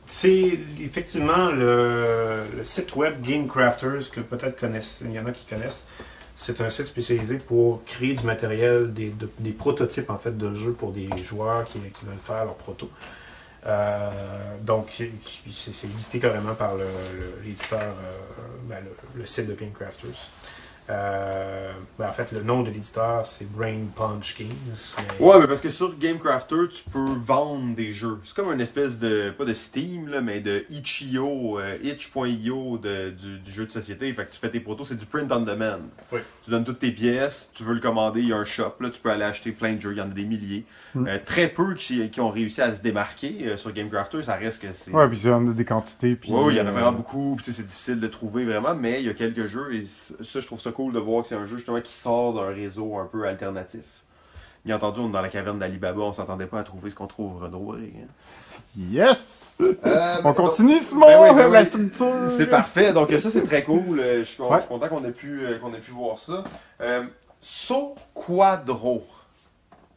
C'est effectivement le site web GameCrafters que peut-être connaissent, il y en a qui connaissent. C'est un site spécialisé pour créer du matériel, des prototypes en fait de jeux pour des joueurs qui veulent faire leur proto. Donc c'est édité carrément par l'éditeur, le site de GameCrafters. En fait, le nom de l'éditeur, c'est Brain Punch Games. Mais... Ouais, mais parce que sur GameCrafter, tu peux vendre des jeux. C'est comme une espèce de, pas de Steam, là, mais de itch.io, du jeu de société. Fait que tu fais tes protos, c'est du print on demand. Oui. Tu donnes toutes tes pièces, tu veux le commander, il y a un shop, là, tu peux aller acheter plein de jeux, il y en a des milliers. Mm. Très peu qui ont réussi à se démarquer sur GameCrafter, ça reste que c'est... Ouais, puis il y en a des quantités. Puis... Ouais, il y en a vraiment beaucoup, puis c'est difficile de trouver vraiment, mais il y a quelques jeux, et ça, je trouve ça cool de voir que c'est un jeu justement qui sort d'un réseau un peu alternatif. Bien entendu, on est dans la caverne d'Alibaba, on s'attendait pas à trouver ce qu'on trouve redoué. Hein. Yes! On continue, Simon! Ben oui, la structure! C'est parfait, donc ça c'est très cool. Je suis content qu'on ait pu voir ça. Soquadro.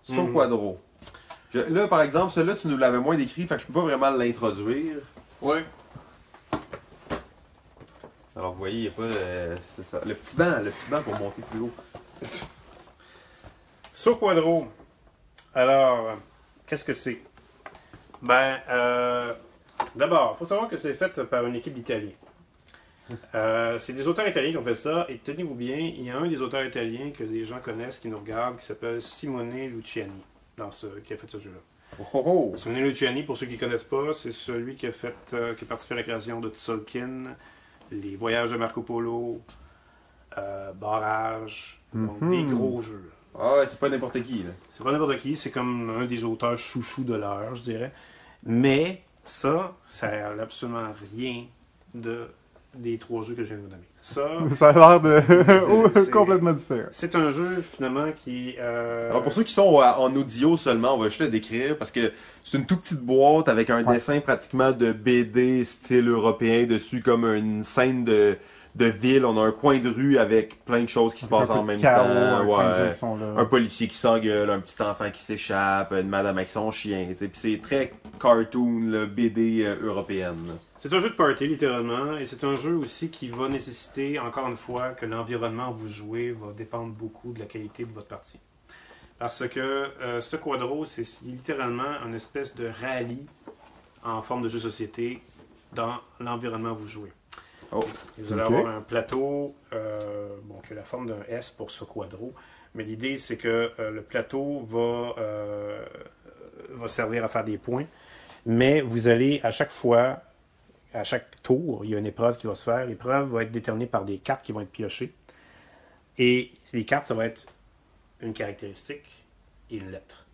Soquadro. Là, par exemple, celui-là, tu nous l'avais moins décrit, fait que je peux pas vraiment l'introduire. Oui. Alors, vous voyez, il n'y a pas... c'est ça. Le petit banc pour monter plus haut. Soquadro. Alors, qu'est-ce que c'est? Ben, d'abord, il faut savoir que c'est fait par une équipe d'Italiens. C'est des auteurs italiens qui ont fait ça. Et tenez-vous bien, il y a un des auteurs italiens que les gens connaissent, qui nous regardent, qui s'appelle Simone Luciani, qui a fait ce jeu-là. Simone Luciani, pour ceux qui ne connaissent pas, c'est celui qui a participé à la création de Tzolkin, les voyages de Marco Polo, Barrage, donc des gros jeux. Ah ouais, c'est pas n'importe qui, là. C'est pas n'importe qui, c'est comme un des auteurs chouchous de l'heure, je dirais. Mais ça a absolument rien des 3 jeux que je viens de vous donner. Ça a l'air de complètement différent. C'est un jeu, finalement, qui... Alors, pour ceux qui sont en audio seulement, on va juste le décrire, parce que c'est une toute petite boîte avec un dessin pratiquement de BD style européen dessus, comme une scène de ville. On a un coin de rue avec plein de choses qui se passent en même temps. Un policier qui s'engueule, un petit enfant qui s'échappe, une madame avec son chien. Puis c'est très cartoon, là, BD européenne. Là. C'est un jeu de party, littéralement, et c'est un jeu aussi qui va nécessiter, encore une fois, que l'environnement où vous jouez va dépendre beaucoup de la qualité de votre partie. Parce que ce quadro, c'est littéralement une espèce de rallye en forme de jeu société dans l'environnement où vous jouez. Oh. Vous allez avoir un plateau qui a la forme d'un S pour ce quadro, mais l'idée, c'est que le plateau va servir à faire des points, mais vous allez à chaque fois... À chaque tour, il y a une épreuve qui va se faire. L'épreuve va être déterminée par des cartes qui vont être piochées. Et les cartes, ça va être une caractéristique et une lettre.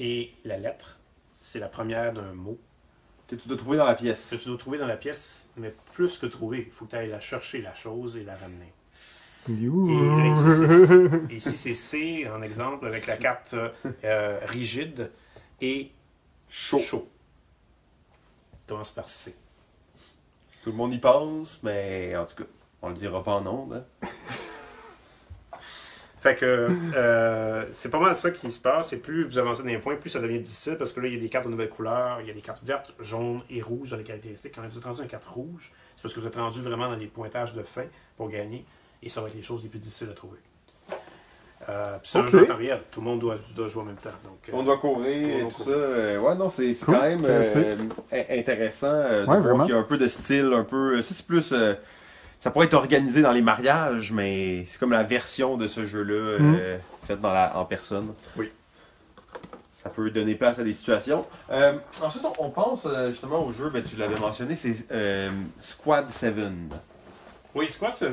Et la lettre, c'est la première d'un mot. Que tu dois trouver dans la pièce. Que tu dois trouver dans la pièce, mais plus que trouver. Il faut que tu ailles la chercher, la chose, et la ramener. Et si c'est C, en exemple, avec la carte rigide et chaud. Commence par C. Tout le monde y pense, mais en tout cas, on le dira pas en ondes. Hein? Fait que c'est pas mal ça qui se passe. Et plus vous avancez dans les points, plus ça devient difficile. Parce que là, il y a des cartes de nouvelles couleurs. Il y a des cartes vertes, jaunes et rouges dans les caractéristiques. Quand vous êtes rendu à une carte rouge, c'est parce que vous êtes rendu vraiment dans les pointages de fin pour gagner. Et ça va être les choses les plus difficiles à trouver. Puis c'est un jeu matériel. Tout le monde doit jouer en même temps. Donc, on doit courir et tout ça. C'est cool. Quand même intéressant de voir qu'il y a un peu de style, un peu. Ça, c'est plus. Ça pourrait être organisé dans les mariages, mais c'est comme la version de ce jeu-là faite en personne. Oui. Ça peut donner place à des situations. Ensuite, on pense justement au jeu, tu l'avais mentionné, c'est Squad 7. Oui, Squad 7.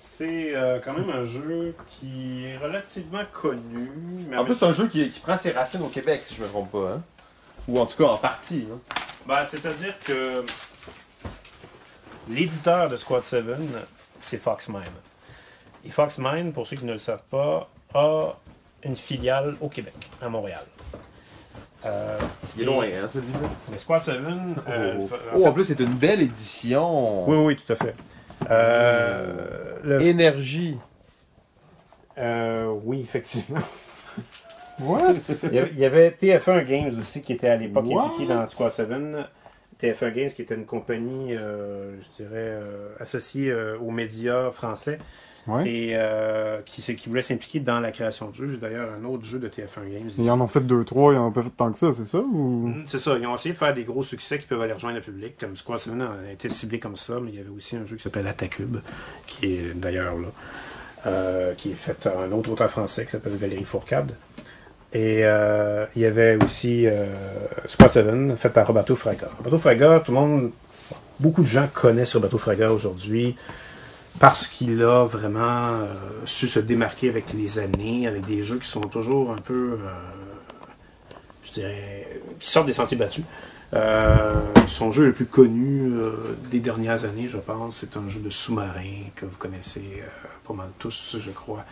C'est quand même un jeu qui est relativement connu. Mais en plus, c'est un jeu qui prend ses racines au Québec, si je ne me trompe pas. Hein? Ou en tout cas, en partie. Hein? Ben, c'est-à-dire que l'éditeur de Squad 7, c'est Foxmind. Et Foxmind, pour ceux qui ne le savent pas, a une filiale au Québec, à Montréal. Il est loin, hein, ça dit là. Le Squad 7. En plus, c'est une belle édition. Oui, oui, tout à fait. Énergie. Oui, effectivement. What? Il y avait TF1 Games aussi qui était à l'époque impliqué dans le Squad 7. TF1 Games qui était une compagnie, je dirais, associée aux médias français. Ouais. Et qui voulait s'impliquer dans la création de jeux. J'ai d'ailleurs un autre jeu de TF1 Games. Ici. Ils en ont fait 2-3, ils n'en ont pas fait tant que ça, c'est ça? Ou... C'est ça, ils ont essayé de faire des gros succès qui peuvent aller rejoindre le public, comme Squad 7 a été ciblé comme ça, mais il y avait aussi un jeu qui s'appelle Atacube, qui est d'ailleurs là, qui est fait par un autre auteur français qui s'appelle Valérie Fourcade. Et il y avait aussi Squad 7, fait par Roberto Fraga. Roberto Fraga, tout le monde, beaucoup de gens connaissent Roberto Fraga aujourd'hui, parce qu'il a vraiment su se démarquer avec les années, avec des jeux qui sont toujours un peu, je dirais, qui sortent des sentiers battus. Son jeu le plus connu des dernières années, je pense, c'est un jeu de sous-marin que vous connaissez pas mal tous, je crois.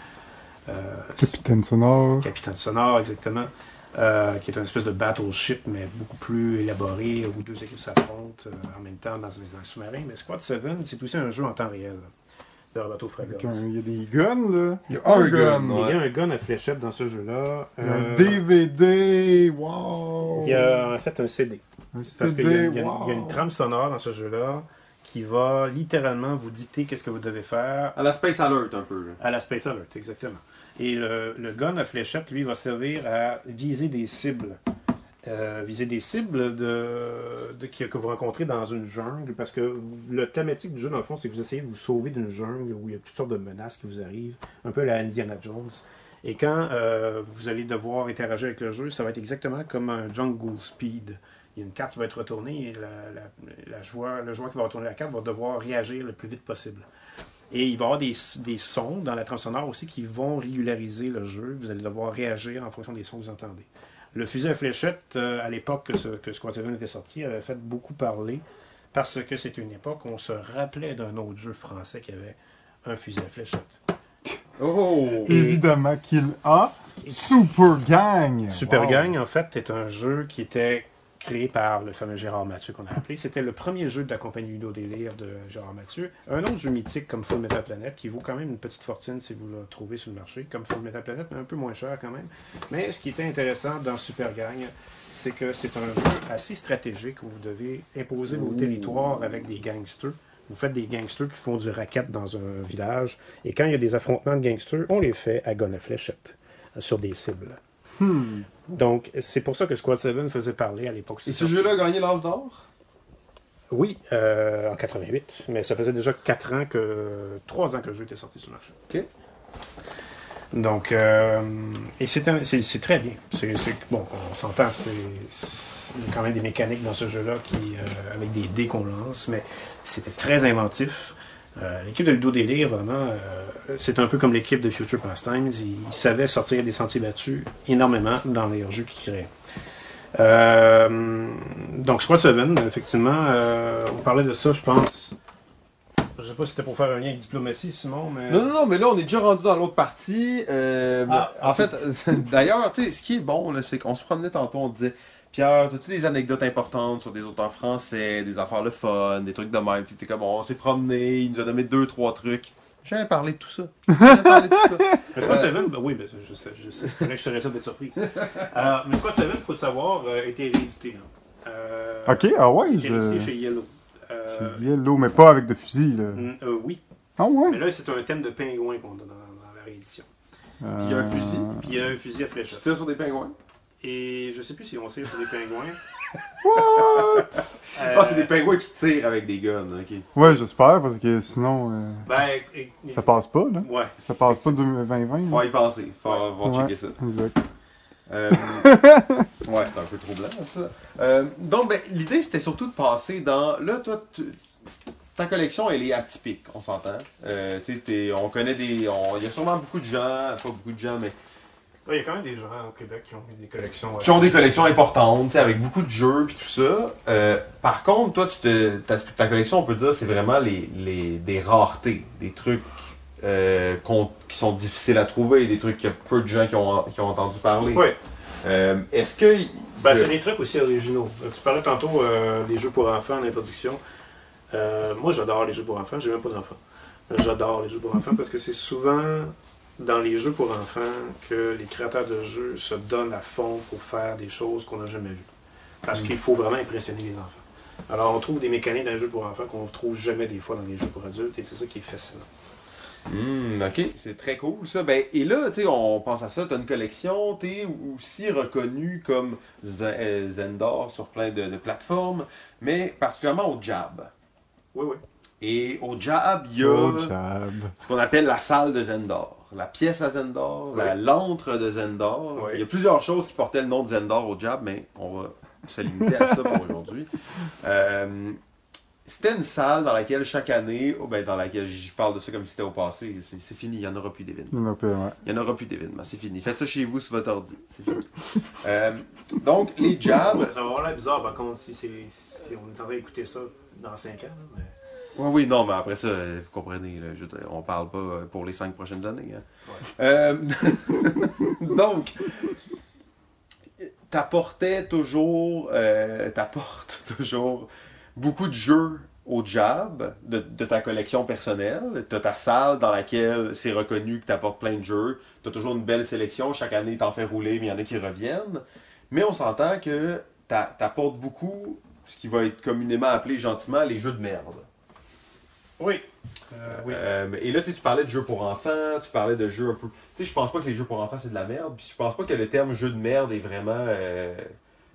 Capitaine Sonore. Capitaine Sonore, exactement. Qui est une espèce de battleship, mais beaucoup plus élaboré, où deux équipes s'affrontent en même temps dans un sous-marin. Mais Squad 7, c'est aussi un jeu en temps réel. Roberto Fraga. Il y a des guns, là. Il y a un gun. Ouais. Il y a un gun à fléchette dans ce jeu-là. Un DVD, wow! Il y a en fait un CD. Parce qu'il y a une trame sonore dans ce jeu-là qui va littéralement vous dicter qu'est-ce que vous devez faire. À la Space Alert, un peu. À la Space Alert, exactement. Et le gun à fléchette, lui, va servir à viser des cibles. Que vous rencontrez dans une jungle, parce que le thématique du jeu, dans le fond, c'est que vous essayez de vous sauver d'une jungle où il y a toutes sortes de menaces qui vous arrivent, un peu à la Indiana Jones. Et quand vous allez devoir interagir avec le jeu, ça va être exactement comme un Jungle Speed. Il y a une carte qui va être retournée et le joueur qui va retourner la carte va devoir réagir le plus vite possible. Et il va y avoir des sons dans la trame sonore aussi qui vont régulariser le jeu. Vous allez devoir réagir en fonction des sons que vous entendez. Le fusil à fléchette, à l'époque que Squad 7 était sorti, avait fait beaucoup parler, parce que c'était une époque où on se rappelait d'un autre jeu français qui avait un fusil à fléchette. Oh! Évidemment qu'il a Super Gang! Super Gang, en fait, est un jeu qui était créé par le fameux Gérard Mathieu qu'on a appelé. C'était le premier jeu de la compagnie Ludodélire de Gérard Mathieu. Un autre jeu mythique comme Full Metal Planet, qui vaut quand même une petite fortune si vous le trouvez sur le marché, comme Full Metal Planet, mais un peu moins cher quand même. Mais ce qui était intéressant dans Super Gang, c'est que c'est un jeu assez stratégique où vous devez imposer vos territoires avec des gangsters. Vous faites des gangsters qui font du racket dans un village, et quand il y a des affrontements de gangsters, on les fait à gun à fléchette, sur des cibles. Donc, c'est pour ça que Squad 7 faisait parler à l'époque. Et ce jeu-là a gagné l'As d'or? Oui, en 88. Mais ça faisait déjà 3 ans que le jeu était sorti sur le marché. OK. Donc, et c'est très bien. Bon, on s'entend, il y a quand même des mécaniques dans ce jeu-là avec des dés qu'on lance, mais c'était très inventif. L'équipe de Ludodélire, vraiment, c'est un peu comme l'équipe de Future Pastimes. Ils savaient sortir des sentiers battus énormément dans les jeux qu'ils créaient. Donc, Squad 7, effectivement, on parlait de ça, je pense. Je sais pas si c'était pour faire un lien avec Diplomatie, Simon, mais... Non, mais là, on est déjà rendu dans l'autre partie. En fait, d'ailleurs, tu sais, ce qui est bon, là, c'est qu'on se promenait tantôt, on disait... Pierre, t'as-tu des anecdotes importantes sur des auteurs français, des affaires le fun, des trucs de même? T'es comme, on s'est promené, il nous a donné 2-3 trucs. J'ai parlé de tout ça. Mais Squad 7, oui, mais je sais. Je te reste des surprises. Mais Squad 7, il faut savoir, était réédité. OK, ah ouais. Réédité chez Yellow. Chez Yellow, mais pas avec de fusil, là. Oui. Ah ouais. Mais là, c'est un thème de pingouin qu'on a dans la réédition. Puis il y a un fusil. Puis il y a un fusil à fléchette. Tu tires sur des pingouins? Et je sais plus si on tire sur des pingouins. What? C'est des pingouins qui tirent avec des guns, ok. Ouais, j'espère, parce que sinon... ça passe pas, là. Ouais. Ça passe pas 2020. Faut y passer. Faut checker ça. Exact. Ouais, c'est un peu troublant, ça. Donc, l'idée, c'était surtout de passer dans... Là, toi, ta collection, elle est atypique, on s'entend. On connaît des... Il y a sûrement beaucoup de gens, pas beaucoup de gens, mais... Il y a quand même des gens au Québec qui ont des collections... Qui ont des collections importantes, avec beaucoup de jeux et tout ça. Par contre, toi, ta collection, on peut dire, c'est vraiment des raretés, des trucs qui sont difficiles à trouver, des trucs que peu de gens qui ont entendu parler. Oui. Est-ce que Ben, c'est des trucs aussi originaux. Tu parlais tantôt des jeux pour enfants en introduction. Moi, j'adore les jeux pour enfants. J'ai même pas d'enfants. J'adore les jeux pour enfants parce que c'est souvent dans les jeux pour enfants que les créateurs de jeux se donnent à fond pour faire des choses qu'on n'a jamais vues. Parce qu'il faut vraiment impressionner les enfants. Alors, on trouve des mécaniques dans les jeux pour enfants qu'on ne trouve jamais des fois dans les jeux pour adultes, et c'est ça qui est fascinant. OK, c'est très cool ça. Ben, et là, tu sais, on pense à ça, tu as une collection, tu es aussi reconnu comme Zendor sur plein de plateformes, mais particulièrement au Jab. Oui, oui. Et au Jab, il y a ce qu'on appelle la salle de Zendor, la pièce à Zendor, l'antre de Zendor. Il y a plusieurs choses qui portaient le nom de Zendor au Jab, mais on va se limiter à ça pour aujourd'hui. C'était une salle dans laquelle chaque année, dans laquelle je parle de ça comme si c'était au passé, c'est fini, il n'y en aura plus d'événements. Il n'y en aura plus d'événements, c'est fini. Faites ça chez vous sur votre ordi, c'est fini. Donc, les jabs... Ça va avoir l'air bizarre par contre si on est en train d'écouter ça dans 5 ans. Mais... Oui, non, mais après ça, vous comprenez, là, je veux dire, on parle pas pour les 5 prochaines années. Hein. Ouais. Donc... T'apportes toujours beaucoup de jeux au Jab de ta collection personnelle. T'as ta salle dans laquelle c'est reconnu que t'apportes plein de jeux. T'as toujours une belle sélection. Chaque année, t'en fais rouler, mais il y en a qui reviennent. Mais on s'entend que t'apportes beaucoup ce qui va être communément appelé gentiment les jeux de merde. Oui. Et là, tu parlais de jeux pour enfants, tu parlais de jeux un peu... Tu sais, je pense pas que les jeux pour enfants, c'est de la merde, puis je pense pas que le terme jeu de merde est vraiment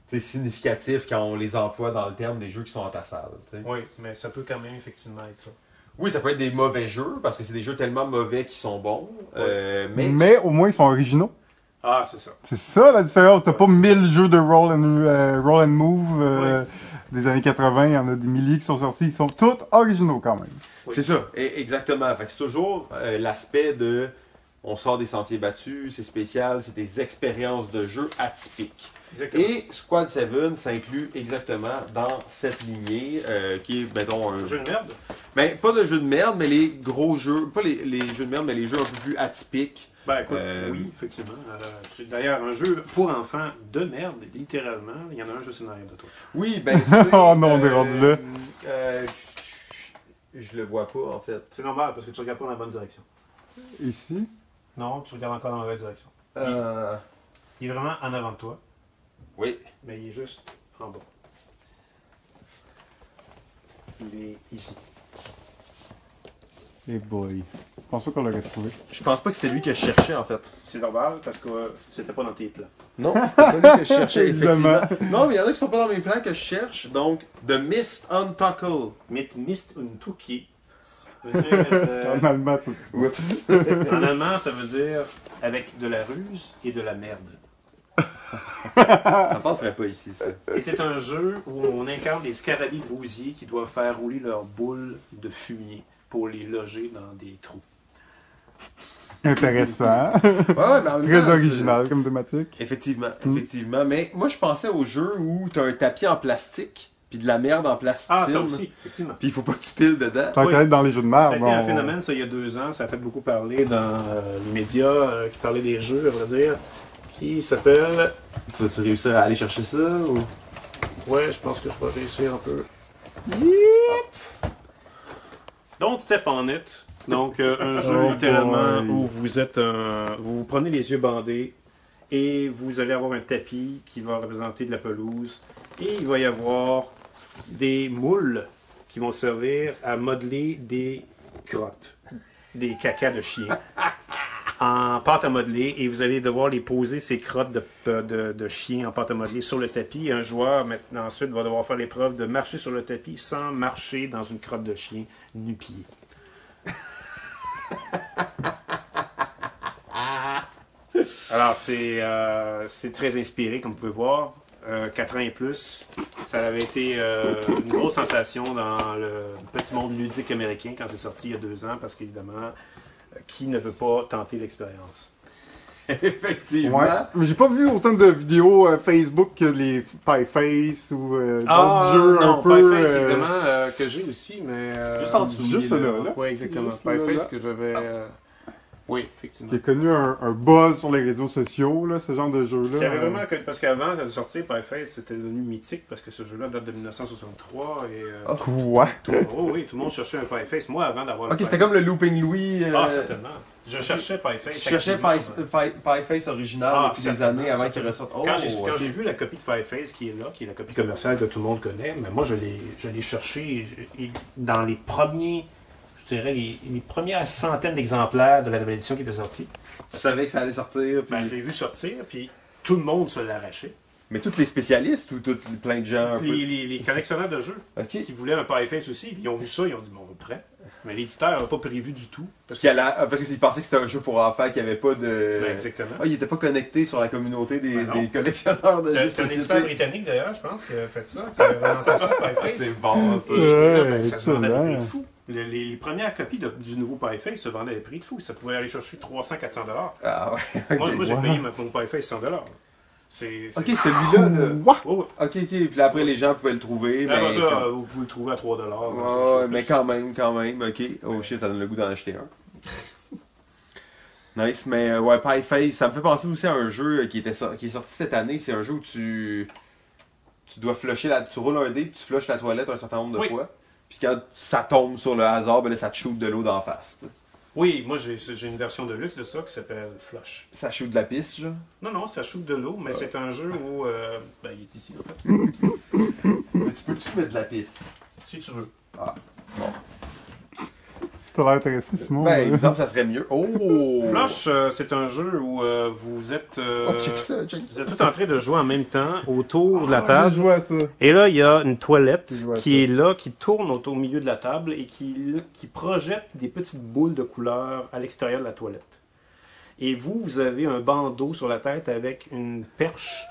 significatif quand on les emploie dans le terme des jeux qui sont en ta salle. T'sais. Oui, mais ça peut quand même effectivement être ça. Oui, ça peut être des mauvais jeux, parce que c'est des jeux tellement mauvais qu'ils sont bons, mais au moins ils sont originaux. Ah, c'est ça. C'est ça la différence, t'as pas 1000 jeux de roll and move... Des années 80, il y en a des milliers qui sont sortis, ils sont tous originaux quand même. Oui. C'est ça, exactement. Fait que c'est toujours l'aspect de on sort des sentiers battus, c'est spécial, c'est des expériences de jeu atypiques. Exactement. Et Squad 7 s'inclut exactement dans cette lignée qui est, mettons, un jeu de merde. Ben, pas de jeu de merde, mais les gros jeux, pas les jeux de merde, mais les jeux un peu plus atypiques. Ben écoute, oui, effectivement. D'ailleurs, un jeu pour enfants de merde, littéralement. Il y en a un juste en arrière de toi. Oui, ben c'est... oh non, on est rendu là. Je le vois pas, en fait. C'est normal, parce que tu regardes pas dans la bonne direction. Ici? Non, tu regardes encore dans la mauvaise direction. Il est vraiment en avant de toi. Oui. Mais il est juste en bas. Il est ici. Hey boy. Je pense pas qu'on l'aurait trouvé. Je pense pas que c'était lui que je cherchais en fait. C'est normal parce que c'était pas dans tes plans. Non, c'était pas lui que je cherchais effectivement. Non, mais il y en a qui sont pas dans mes plans que je cherche. Donc, The Mist Untuckle. Mist Untuckle. C'est en allemand ça. Oups. En allemand, ça veut dire avec de la ruse et de la merde. Ça passerait pas ici, ça. Et c'est un jeu où on incarne des scarabées bousiers qui doivent faire rouler leurs boules de fumier pour les loger dans des trous. Intéressant. Très original comme thématique. Effectivement. Mais moi, je pensais au jeu où tu as un tapis en plastique, puis de la merde en plastique. Ah, ça aussi, effectivement. Puis il faut pas que tu piles dedans. Ça va être dans les jeux de merde. Ça a été un phénomène, ça, il y a 2 ans. Ça a fait beaucoup parler dans les médias qui parlaient des jeux, à vrai dire, qui s'appelle... Tu vas-tu réussir à aller chercher ça? Ouais, je pense que je vais réussir un peu. Don't Step On It, donc un jeu littéralement où vous vous prenez les yeux bandés et vous allez avoir un tapis qui va représenter de la pelouse et il va y avoir des moules qui vont servir à modeler des crottes, des cacas de chien en pâte à modeler et vous allez devoir les poser ces crottes de chien en pâte à modeler sur le tapis et un joueur maintenant ensuite va devoir faire l'épreuve de marcher sur le tapis sans marcher dans une crotte de chien. Nu-pied. Alors, c'est très inspiré, comme vous pouvez voir. 4 ans et plus, ça avait été une grosse sensation dans le petit monde ludique américain quand c'est sorti il y a 2 ans, parce qu'évidemment, qui ne veut pas tenter l'expérience? Effectivement. Ouais. Mais j'ai pas vu autant de vidéos Facebook que les Pie-Face ou d'autres jeux non, un peu... Pie-Face, évidemment, que j'ai aussi, mais... juste en dessous. Juste là. Oui, exactement. Pie-Face que j'avais... Oui, effectivement. Qui a connu un buzz sur les réseaux sociaux, là, ce genre de jeu-là. Qui avait vraiment connu, parce qu'avant de sortir, Pie-Face, c'était devenu mythique, parce que ce jeu-là date de 1963, et... quoi? Oui, tout le monde cherchait un Pie-Face. Moi, avant d'avoir... Ok, c'était comme le Looping Louis... Ah, certainement. Je cherchais Pie-Face. Je cherchais Pie-Face original depuis des années avant qu'il ressorte. Oh, quand j'ai vu la copie de Pie-Face qui est là, qui est la copie commerciale que tout le monde connaît, mais moi, je l'ai cherché dans les premiers... Je dirais les premières centaines d'exemplaires de la nouvelle édition qui était sortie. Tu savais que ça allait sortir? Puis... Ben, je l'ai vu sortir, puis tout le monde se l'arrachait. Mais tous les spécialistes ou plein de gens? Les collectionneurs de jeux qui voulaient un Pie-Face aussi, puis ils ont vu ça, ils ont dit « bon, on le prend ». Mais l'éditeur n'a pas prévu du tout. Parce qu'ils pensaient que c'était un jeu pour enfants qui n'avait pas de... Ben, exactement. Ah, il n'était pas connecté sur la communauté des collectionneurs de jeux. C'est un éditeur britannique d'ailleurs, je pense, qui a fait ça, qui a lancé ça, Pie-Face. C'est bon ça. Ben, ça se vendait des prix de fou. Les premières copies du nouveau Pie-Face se vendaient à des prix de fou. Ça pouvait aller chercher 300-400$. Ah ouais. Okay. Moi j'ai payé mon Pie-Face 100$. Ok, celui-là, là. Oh, ouais. Ok, puis après les gens pouvaient le trouver. Là, mais ça, vous pouvez le trouver à 3$. Ouais, mais quand même, ok. Oh shit, ça donne le goût d'en acheter un. Nice, mais ouais, Pie-Face, ça me fait penser aussi à un jeu qui est sorti cette année. C'est un jeu où tu dois flusher, tu roules un dé, puis tu flushes la toilette un certain nombre de fois. Puis quand ça tombe sur le hasard, ben là, ça te shoot de l'eau d'en face. T'sais. Oui, moi j'ai une version de luxe de ça qui s'appelle Flush. Ça shoot de la piste, genre? Non, ça shoot de l'eau, mais c'est un jeu où... ben, il est ici, en fait. Mais tu peux-tu mettre de la piste? Si tu veux. Ah, bon. T'as l'air intéressé, Simon. Ben, il me semble que ça serait mieux. Oh! Flush, c'est un jeu où vous êtes... Vous êtes tous en train de jouer en même temps autour de la table. Je vois ça. Et là, il y a une toilette qui est là, qui tourne au milieu de la table et qui projette des petites boules de couleur à l'extérieur de la toilette. Et vous avez un bandeau sur la tête avec une perche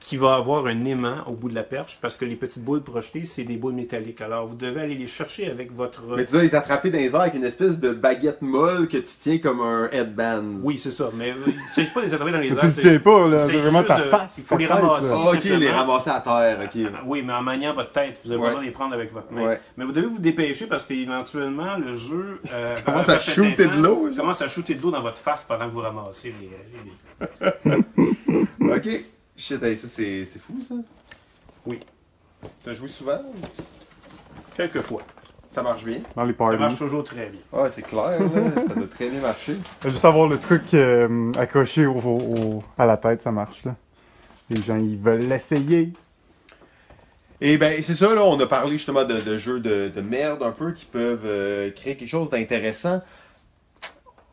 qui va avoir un aimant au bout de la perche, parce que les petites boules projetées, c'est des boules métalliques. Alors, vous devez aller les chercher avec votre... Mais tu dois les attraper dans les airs avec une espèce de baguette molle que tu tiens comme un headband. Oui, c'est ça, mais il ne s'agit pas de les attraper dans les airs. Tu ne tiens pas, là, c'est vraiment ta face. Il faut les ramasser. Ah, ok, les ramasser à terre, ok. Oui, mais en maniant votre tête, vous allez vraiment les prendre avec votre main. Ouais. Mais vous devez vous dépêcher, parce qu'éventuellement, le jeu... commence à shooter de l'eau. Commence à shooter de l'eau dans votre face pendant que vous ramassez les... Ok. Shit, ça c'est fou ça? Oui. T'as joué souvent? Quelques fois. Ça marche bien? Dans les parties. Ça marche toujours très bien. Ah, c'est clair, là. Ça doit très bien marcher. Juste avoir le truc accroché à la tête, ça marche là. Les gens, ils veulent l'essayer. Et ben c'est ça, là, on a parlé justement de jeux de merde un peu qui peuvent créer quelque chose d'intéressant.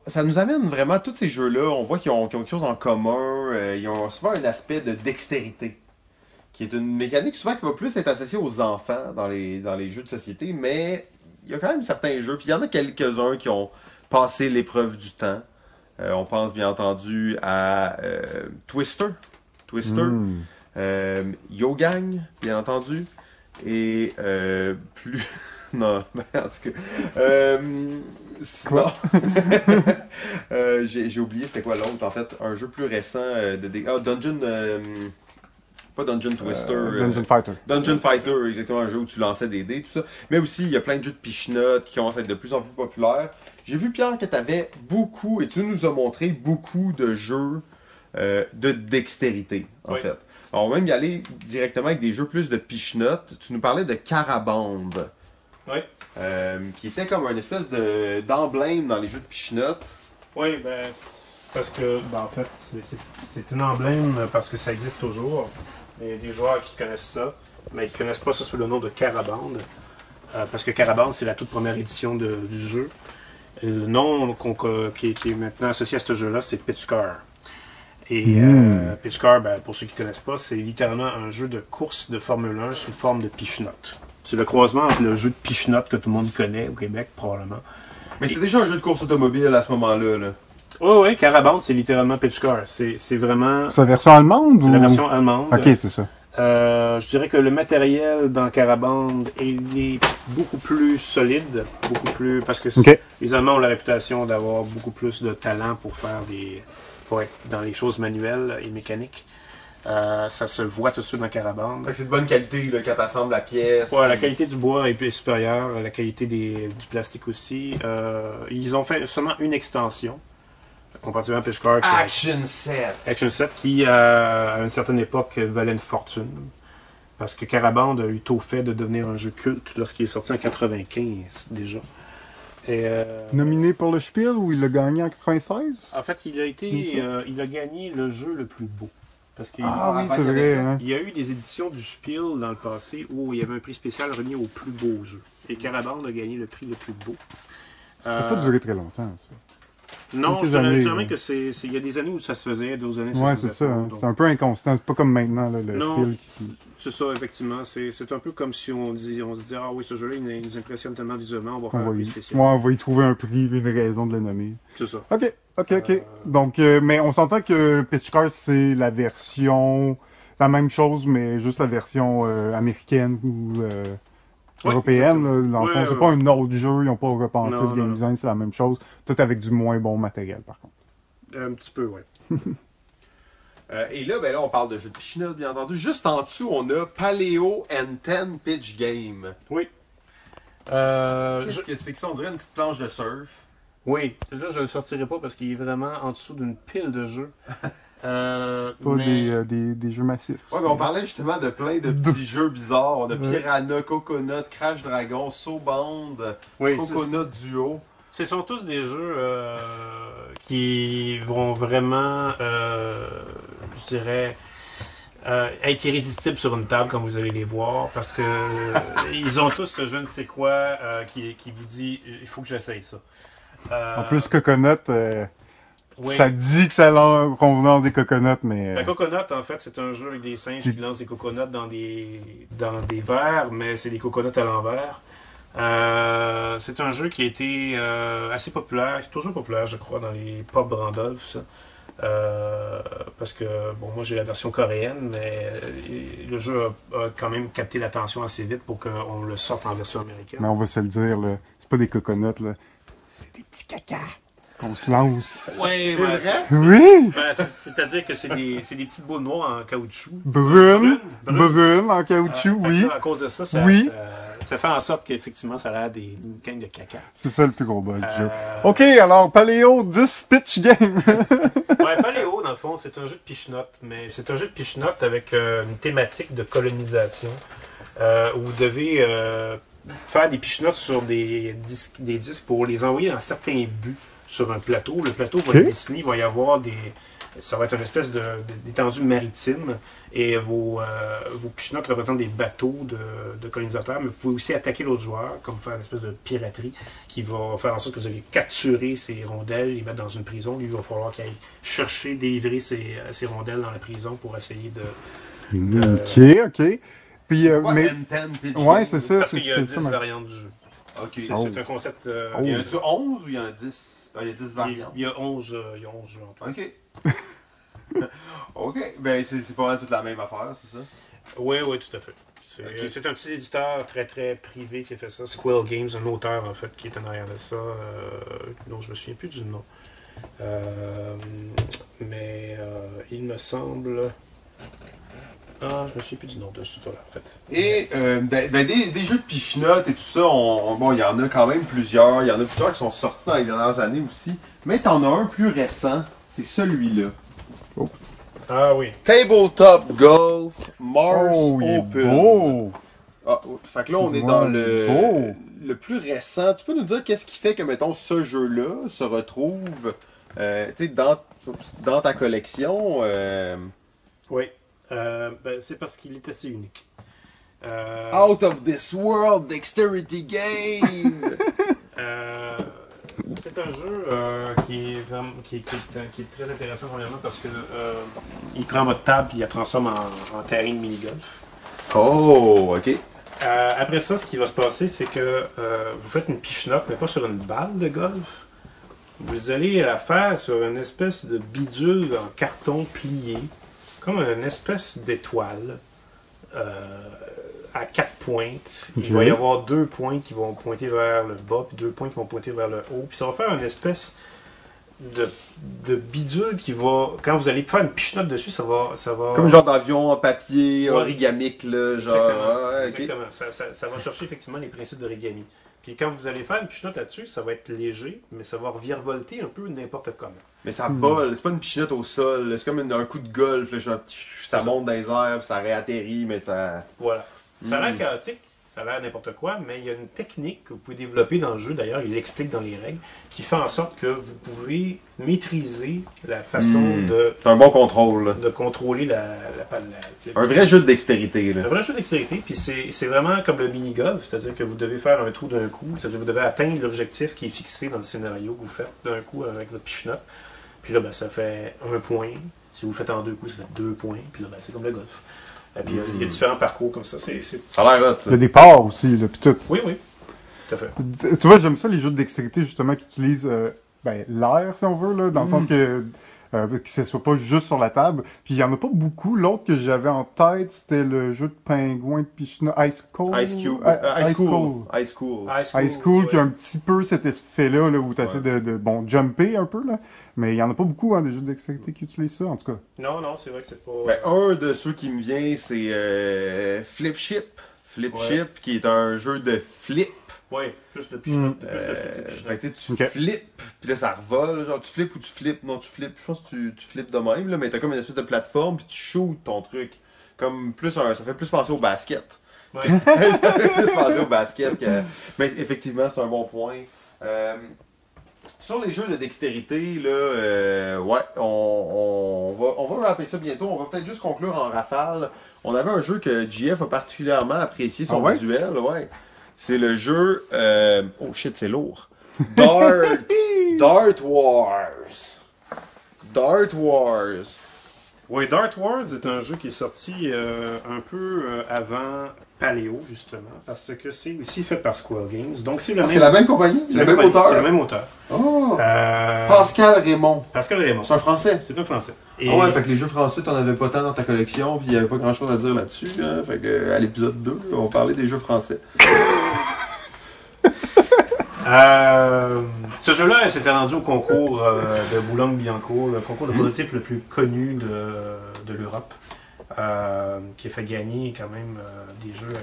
Ça nous amène vraiment, tous ces jeux-là, on voit qu'ils ont quelque chose en commun, ils ont souvent un aspect de dextérité, qui est une mécanique souvent qui va plus être associée aux enfants dans les jeux de société, mais il y a quand même certains jeux, puis il y en a quelques-uns qui ont passé l'épreuve du temps. On pense bien entendu à Twister, Yo-Gang, bien entendu, et plus... Non, en tout cas... j'ai oublié c'était quoi l'autre en fait, un jeu plus récent Dungeon Fighter, exactement, un jeu où tu lançais des dés, tout ça, mais aussi il y a plein de jeux de pichenottes qui commencent à être de plus en plus populaires. J'ai vu, Pierre, que tu avais beaucoup, et tu nous as montré beaucoup de jeux de dextérité en fait. Alors, on va même y aller directement avec des jeux plus de pichenottes. Tu nous parlais de Carabande. Oui. Qui était comme une espèce d'emblème dans les jeux de pichenottes. Oui, ben, parce que, en fait, c'est un emblème parce que ça existe toujours. Il y a des joueurs qui connaissent ça, mais ils ne connaissent pas ça sous le nom de Carabande. Parce que Carabande, c'est la toute première édition du jeu. Le nom qui est maintenant associé à ce jeu-là, c'est Pitchcar. Et Pitchcar, ben, pour ceux qui ne connaissent pas, c'est littéralement un jeu de course de Formule 1 sous forme de pichenottes. C'est le croisement entre le jeu de pichenottes que tout le monde connaît au Québec, probablement. Mais c'était déjà un jeu de course automobile à ce moment-là. Oui, Carabande, c'est littéralement Pitchcar. C'est vraiment... C'est la version allemande? C'est la version allemande. Ok, c'est ça. Je dirais que le matériel dans Carabande est beaucoup plus solide, beaucoup plus... Parce que les Allemands ont la réputation d'avoir beaucoup plus de talent pour faire pour être dans les choses manuelles et mécaniques. Ça se voit tout de suite dans Carabande. C'est de bonne qualité là, quand t'assembles la pièce. Ouais, puis... la qualité du bois est supérieure, la qualité du plastique aussi. Ils ont fait seulement une extension. Comparativement à Pitchcar. Action 7 qui, à une certaine époque, valait une fortune. Parce que Carabande a eu tôt fait de devenir un jeu culte lorsqu'il est sorti en 1995 déjà. Et, nominé pour le Spiel ou il l'a gagné en 1996? En fait, il a gagné le jeu le plus beau. Parce que oui, c'est vrai. Hein. Il y a eu des éditions du Spiel dans le passé où il y avait un prix spécial remis au plus beau jeu. Et Carabande a gagné le prix le plus beau. Ça n'a pas duré très longtemps, ça. Non, je dirais que c'est. Il y a des années où ça se faisait, d'autres années ça se faisait. Ouais, c'est ça. C'est un peu inconstant. C'est pas comme maintenant, là, le Spiel qui... C'est ça, effectivement. C'est un peu comme si on se dit, ah oui, ce jeu-là, il nous impressionne tellement visuellement, on va faire un prix spécial. Ouais, on va y trouver un prix, une raison de le nommer. C'est ça. OK. Donc, mais on s'entend que Pitchcar, c'est la version. La même chose, mais juste la version américaine ou. Européenne, dans le fond, c'est pas un autre jeu, ils n'ont pas repensé le game design, c'est la même chose, tout avec du moins bon matériel par contre. Un petit peu, oui. Et là, on parle de jeux de pichinotte, bien entendu. Juste en dessous, on a Paleo and Ten Pitch Game. Oui. Qu'est-ce que c'est que ça? On dirait une petite planche de surf. Oui, là je le sortirai pas parce qu'il est vraiment en dessous d'une pile de jeux. Des jeux massifs. Ouais, mais on parlait justement de plein de petits jeux bizarres. On a Piranha, Coconut, Crash Dragon, Soband, Coconut Duo. Ce sont tous des jeux qui vont vraiment, je dirais, être irrésistibles sur une table quand vous allez les voir. Parce que ils ont tous ce je ne sais quoi qui vous dit il faut que j'essaye ça. En plus, Coconut. Oui. Ça dit que ça lance des coconuts, mais... La coconut, en fait, c'est un jeu avec des singes qui lancent des coconuts dans des verres, mais c'est des coconuts à l'envers. C'est un jeu qui a été assez populaire, toujours populaire, je crois, dans les pubs Randolph. Parce que, bon, moi j'ai la version coréenne, mais le jeu a quand même capté l'attention assez vite pour qu'on le sorte en version américaine. Mais on va se le dire, là, c'est pas des coconuts, là, c'est des petits cacas. Qu'on se lance. Ouais, oui! C'est-à-dire que c'est des petites boules noires en caoutchouc. Brunes en caoutchouc, oui. À cause de ça, ça fait en sorte qu'effectivement, ça a l'air une gang de caca. C'est ça le plus gros bug du jeu. OK, alors Paléo 10 Pitch Game. Ouais, Paléo, dans le fond, c'est un jeu de pichenotte, mais c'est un jeu de pichenotte avec une thématique de colonisation où vous devez faire des pichenottes sur des disques pour les envoyer dans certains buts. Sur un plateau. Le plateau va être dessiné, il va y avoir ça va être une espèce d'étendue maritime et vos pichenottes représentent des bateaux de colonisateurs, mais vous pouvez aussi attaquer l'autre joueur, comme faire une espèce de piraterie qui va faire en sorte que vous allez capturer ces rondelles, les mettre dans une prison. Lui, il va falloir qu'il aille chercher, délivrer ces rondelles dans la prison pour essayer de... OK. Puis, mais... Ouais, c'est ça. Parce qu'il y a 10 variantes du jeu. Okay. C'est un concept... Il y en a-tu 11 ou il y en a 10? Il y a 10 variantes. Il y a 11 jeux en tout. OK. OK. Ben, c'est pas mal toute la même affaire, c'est ça? Oui, tout à fait. C'est un petit éditeur très, très privé qui a fait ça. Squall Games, un auteur, en fait, qui est en arrière de ça. Non, je me souviens plus du nom. Il me semble... je ne sais plus du nom de ce tout là en fait. Et des jeux de pichenottes et tout ça, il y en a quand même plusieurs. Il y en a plusieurs qui sont sortis dans les dernières années aussi. Mais t'en as un plus récent, c'est celui-là. Oh. Ah oui. Tabletop Golf Mars Open. Oh. Fait que là, on est dans le plus récent. Tu peux nous dire qu'est-ce qui fait que, mettons, ce jeu-là se retrouve dans ta collection? Oui. C'est parce qu'il est assez unique. Out of this world, dexterity game! C'est un jeu qui est très intéressant, premièrement, parce que il prend votre table et il la transforme en terrain de mini-golf. Oh, OK. Après ça, ce qui va se passer, c'est que vous faites une pichenotte, mais pas sur une balle de golf. Vous allez la faire sur une espèce de bidule en carton plié. Comme une espèce d'étoile à 4 pointes. Il va y avoir 2 points qui vont pointer vers le bas, puis 2 points qui vont pointer vers le haut. Puis ça va faire une espèce de bidule qui va... Quand vous allez faire une pichenote dessus, ça va... Comme genre d'avion en papier, ouais. Origamique, là, genre... Exactement, ah, exactement. Okay. Ça va chercher effectivement les principes d'origami. Puis quand vous allez faire une pichenote là-dessus, ça va être léger, mais ça va revirevolter un peu n'importe comment. Mais ça vole, c'est pas une pichenote au sol, c'est comme un coup de golf, là, ça monte dans les airs, puis ça réatterrit, mais ça... Voilà. Ça a l'air chaotique. Ça a l'air n'importe quoi, mais il y a une technique que vous pouvez développer dans le jeu, d'ailleurs, il l'explique dans les règles, qui fait en sorte que vous pouvez maîtriser la façon de... C'est un bon contrôle, là. De contrôler la un vrai jeu de dextérité, là. Un vrai jeu de dextérité, puis c'est vraiment comme le mini-golf, c'est-à-dire que vous devez faire un trou d'un coup, c'est-à-dire que vous devez atteindre l'objectif qui est fixé dans le scénario que vous faites d'un coup avec votre pichenote. Puis là, ben, ça fait un point. Si vous le faites en deux coups, ça fait 2 points. Puis là, ben, c'est comme le golf. Et puis, il y a différents parcours comme ça. Ça a l'air hot, ça. Le départ aussi, là, puis tout. Oui, oui. Tout à fait. Tu vois, j'aime ça, les jeux de dextérité, justement, qui utilisent l'air, si on veut, là, dans le sens que ce soit pas juste sur la table. Puis, il y en a pas beaucoup. L'autre que j'avais en tête, c'était le jeu de pingouin de Pichina, Ice Cool, qui a un petit peu cet effet-là, là, où tu essaies de jumper un peu, là. Mais il n'y en a pas beaucoup, hein, des jeux de dextérité qui utilisent ça, en tout cas. Non, c'est vrai que c'est pas... Ben, un de ceux qui me vient, c'est Flip Ship, qui est un jeu de flip. Oui, plus de pichenote, tu flippes, puis là, ça revole, genre, tu flippes ou tu flippes. Non, tu flippes, je pense que tu flippes de même, là, mais t'as comme une espèce de plateforme, puis tu shoots ton truc. Comme plus ça fait plus penser au basket. Ouais. Ça fait plus penser au basket. Mais effectivement, c'est un bon point. Sur les jeux de dextérité, là, on va rappeler ça bientôt. On va peut-être juste conclure en rafale. On avait un jeu que JF a particulièrement apprécié, son visuel, C'est le jeu... Oh shit, c'est lourd. Dart Wars. Oui, Dart Wars est un jeu qui est sorti un peu avant Paléo, justement, parce que c'est aussi fait par Squad Games. Donc c'est c'est la même compagnie, c'est le même auteur. Oh. Pascal Raymond. C'est un Français. Et... Oh ouais, fait que les jeux français, t'en avais pas tant dans ta collection, puis il y avait pas grand-chose à dire là-dessus. Hein. Fait que à l'épisode 2, on parlait des jeux français. Ce jeu-là s'était rendu au concours de Boulogne-Billancourt, le concours de prototype le plus connu de l'Europe, qui a fait gagner quand même des jeux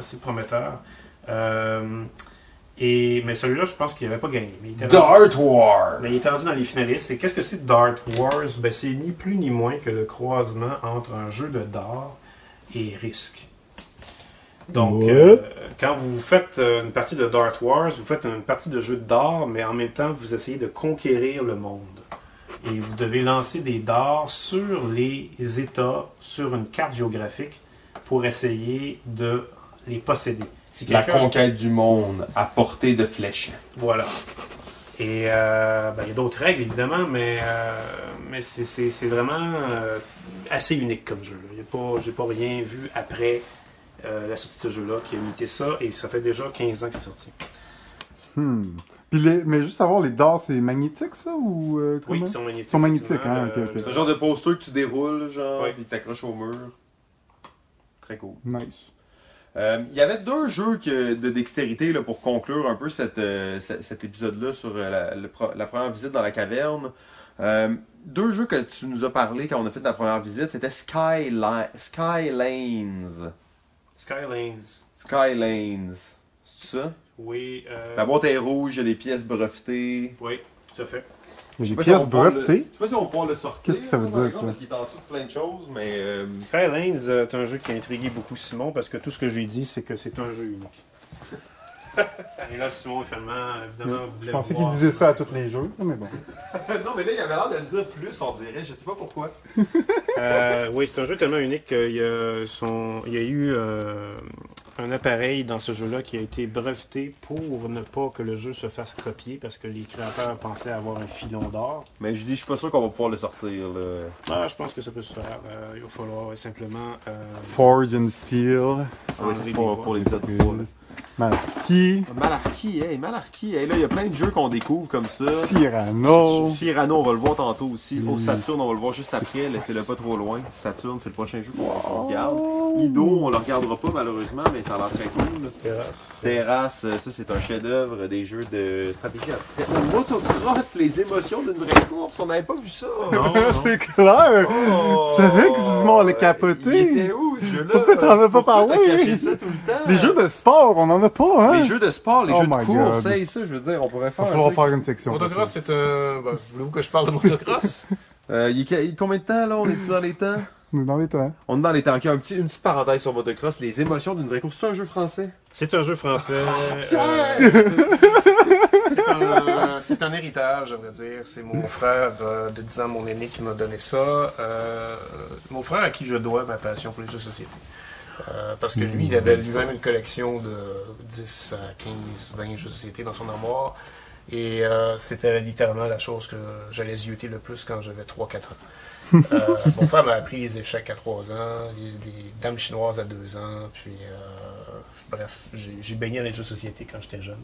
assez prometteurs. Mais celui-là, je pense qu'il n'avait pas gagné. Mais il était rendu dans les finalistes. Et qu'est-ce que c'est Dart Wars? Ben, c'est ni plus ni moins que le croisement entre un jeu de dart et risque. Donc, quand vous faites une partie de Dart Wars, vous faites une partie de jeu de dards, mais en même temps, vous essayez de conquérir le monde. Et vous devez lancer des dards sur les États, sur une carte géographique, pour essayer de les posséder. Si la conquête du monde à portée de flèche. Voilà. Et il y a d'autres règles, évidemment, mais c'est vraiment assez unique comme jeu. J'ai pas rien vu après... la sortie de ce jeu-là qui a imité ça, et ça fait déjà 15 ans que c'est sorti. Puis mais juste savoir, les dards, c'est magnétique, ça? Ou, oui, ils sont magnétiques. Hein, okay. C'est un genre de poster que tu déroules, genre, puis t'accroches au mur. Très cool. Nice. Il y avait 2 jeux de dextérité là, pour conclure un peu cet épisode-là sur la première visite dans la caverne. 2 jeux que tu nous as parlé quand on a fait la première visite, c'était Sky Lanes. C'est ça? Oui. La boîte est rouge, il y a des pièces brevetées. Oui, tout à fait. Des pièces brevetées? Je sais pas si on va pouvoir le sortir. Qu'est-ce que ça veut dire, ça? Parce qu'il est en dessous de plein de choses, mais... Sky Lanes est un jeu qui a intrigué beaucoup Simon, parce que tout ce que j'ai dit, c'est que c'est un jeu unique. Et là, Simon, évidemment, voulait... Je pensais qu'il disait ça à tous les jeux, mais bon. Non, mais là, il avait l'air de le dire plus, on dirait, je sais pas pourquoi. Oui, c'est un jeu tellement unique qu'il y a eu un appareil dans ce jeu-là qui a été breveté pour ne pas que le jeu se fasse copier, parce que les créateurs pensaient avoir un filon d'or. Mais je suis pas sûr qu'on va pouvoir le sortir, là. Ah, je pense que ça peut se faire. Il va falloir simplement... Forge and Steel. Ah, oui, c'est pour l'épisode 3, Malarkey. Malarkey, hey, Malarkey. Hey, là, il y a plein de jeux qu'on découvre comme ça. Cyrano. Cyrano, on va le voir tantôt aussi. Oh, Saturne, on va le voir juste après. Laissez-le pas trop loin. Saturne, c'est le prochain jeu qu'on regarde. Ido, on le regardera pas malheureusement, mais ça a l'air très cool. Terrasse, ça c'est un chef-d'œuvre des jeux de stratégie abstraite. Motocross, les émotions d'une vraie course. On n'avait pas vu ça. C'est clair. C'est vrai que Simon allait capoter. Il était où ce jeu-là? Pourquoi t'en as pas parlé? Les jeux de sport, on en a pas, hein? Les jeux de sport, les jeux de course, ça, je veux dire, on pourrait faire. Il va falloir faire une section. Motocross, c'est bah, voulez-vous que je parle de motocross? Combien de temps, là? On est dans les temps? On est dans les temps. On est dans les temps. Okay, une petite parenthèse sur motocross, les émotions d'une vraie course. C'est un jeu français? C'est un jeu français. C'est un héritage, à vrai dire. C'est mon frère de 10 ans, mon aîné, qui m'a donné ça. Mon frère à qui je dois ma passion pour les jeux de société. Parce que lui, il avait lui-même une collection de 10 à 15, 20 jeux de société dans son armoire. Et c'était littéralement la chose que j'allais zioter le plus quand j'avais 3-4 ans. Mon frère m'a appris les échecs à 3 ans, les dames chinoises à 2 ans. Puis, bref, j'ai baigné dans les jeux de société quand j'étais jeune.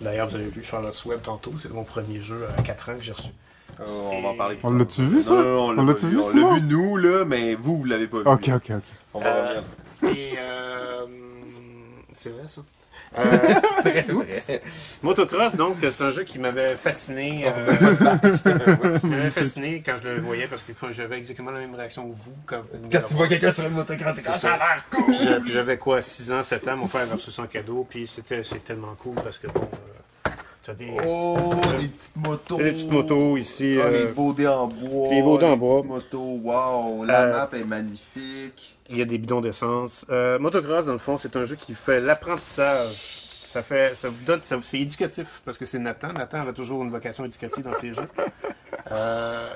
D'ailleurs, vous avez vu Charlotte's Web tantôt, c'est mon premier jeu à 4 ans que j'ai reçu. On va en parler plus tard. On l'a-tu vu, ça? On l'a-tu vu, ça? On l'a vu, nous, là, mais vous l'avez pas vu. Ok, ok, ok. On va revenir. Et c'est vrai ça. Très vrai. Motocross, donc, c'est un jeu qui m'avait fasciné. Qui m'avait fasciné quand je le voyais parce que j'avais exactement la même réaction que vous. Quand tu vois quelqu'un sur une motocross, c'est ça a l'air cool! J'avais quoi, 6 ans, 7 ans, mon frère m'a reçu son cadeau, puis c'était tellement cool parce que bon. T'as des, les petites motos. Les petites motos ici. Ah, les baudets en bois. Les baudets en bois. Les petites motos, wow, la map est magnifique. Il y a des bidons d'essence. Motocross, dans le fond, c'est un jeu qui fait l'apprentissage. C'est éducatif, parce que c'est Nathan. Nathan avait toujours une vocation éducative dans ses jeux.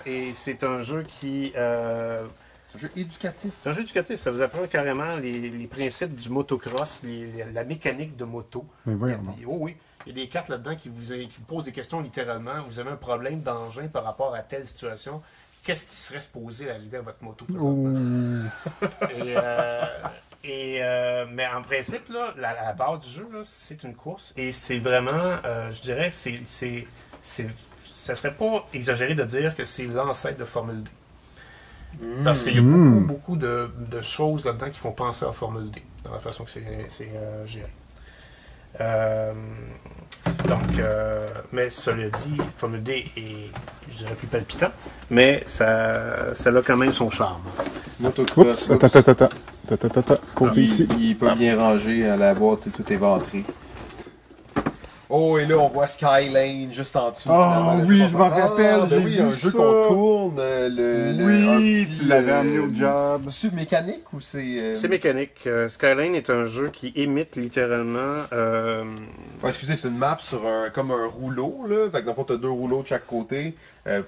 Et c'est un jeu qui... un jeu éducatif. Un jeu éducatif, ça vous apprend carrément les principes du motocross, la mécanique de moto. Mais vraiment. Oh oui. Il y a des cartes là-dedans qui vous posent des questions littéralement. Vous avez un problème d'engin par rapport à telle situation. Qu'est-ce qui serait supposé arriver à votre moto présentement? Mais en principe, là, la base du jeu, c'est une course. Et c'est vraiment, je dirais, ça serait pas exagéré de dire que c'est l'ancêtre de Formule D. Parce qu'il y a beaucoup de choses là-dedans qui font penser à Formule D, dans la façon que c'est géré. Mais cela dit, Formule D est, je dirais, plus palpitant, mais ça a quand même son charme. Motocross. Attends, côté ici. Il est pas bien rangé à la boîte, tout est ventré. Oh, et là, on voit Sky Lanes juste en dessous. Ah oui, je m'en rappelle, j'ai vu un jeu qu'on tourne. Oui, tu l'avais amené au job. C'est mécanique ou c'est... C'est mécanique. Sky Lanes est un jeu qui imite littéralement... excusez, c'est une map sur comme un rouleau, là. Fait que dans le fond, t'as 2 rouleaux de chaque côté.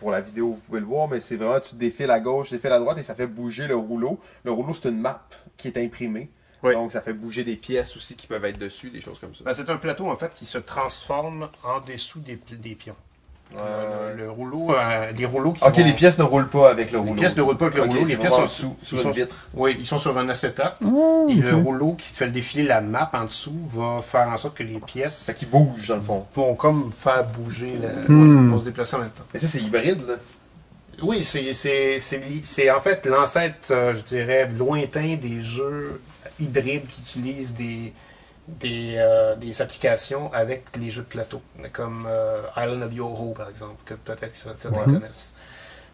Pour la vidéo, vous pouvez le voir, mais c'est vraiment, tu défiles à gauche, tu défiles à droite et ça fait bouger le rouleau. Le rouleau, c'est une map qui est imprimée. Oui. Donc, ça fait bouger des pièces aussi qui peuvent être dessus, des choses comme ça. Ben, c'est un plateau, en fait, qui se transforme en dessous des pions. Le rouleau, les rouleaux qui les pièces ne roulent pas avec le rouleau. Les pièces ne roulent pas avec le rouleau, les pièces sont sous une vitre. Oui, ils sont sur un acétate. Et le rouleau qui fait défiler la map en dessous va faire en sorte que les pièces... Ça qui bougent, dans le fond. Vont comme faire bouger, vont se déplacer en même temps. Mais ça, c'est hybride, là. Oui, c'est en fait l'ancêtre, je dirais, lointain des jeux hybrides qui utilisent des applications avec les jeux de plateau, comme Island of Yoro, par exemple, que peut-être certains connaissent.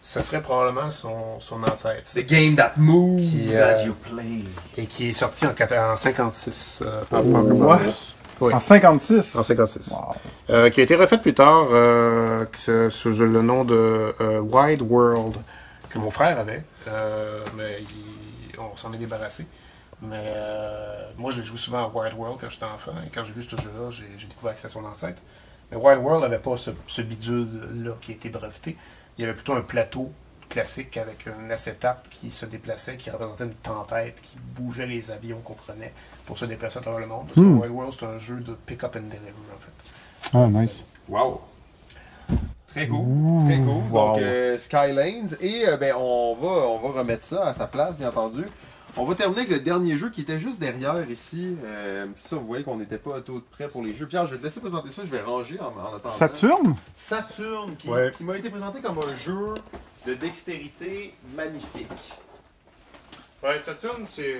Ça serait probablement son ancêtre. The Game That Moves As You Play. Et qui est sorti en 1956. En 56? En 56. Wow. Qui a été refaite plus tard sous le nom de Wide World, que mon frère avait, mais on s'en est débarrassé. Mais moi, j'ai joué souvent à Wide World quand j'étais enfant, et quand j'ai vu ce jeu-là, j'ai découvert que c'est son ancêtre. Mais Wide World n'avait pas ce bidule-là qui a été breveté. Il y avait plutôt un plateau classique avec un acétate qui se déplaçait, qui représentait une tempête, qui bougeait les avions qu'on prenait pour se déplacer à travers le monde. Parce que Wide World, c'est un jeu de pick-up and delivery, en fait. Ah, nice. Wow! Très cool, très cool. Wow. Donc, Sky Lanes, et on va remettre ça à sa place, bien entendu. On va terminer avec le dernier jeu qui était juste derrière ici. C'est ça, vous voyez qu'on n'était pas à tout prêt pour les jeux. Pierre, je vais te laisser présenter ça, je vais ranger en attendant. Saturne? Saturne, qui m'a été présenté comme un jeu de dextérité magnifique. Ouais, Saturne, c'est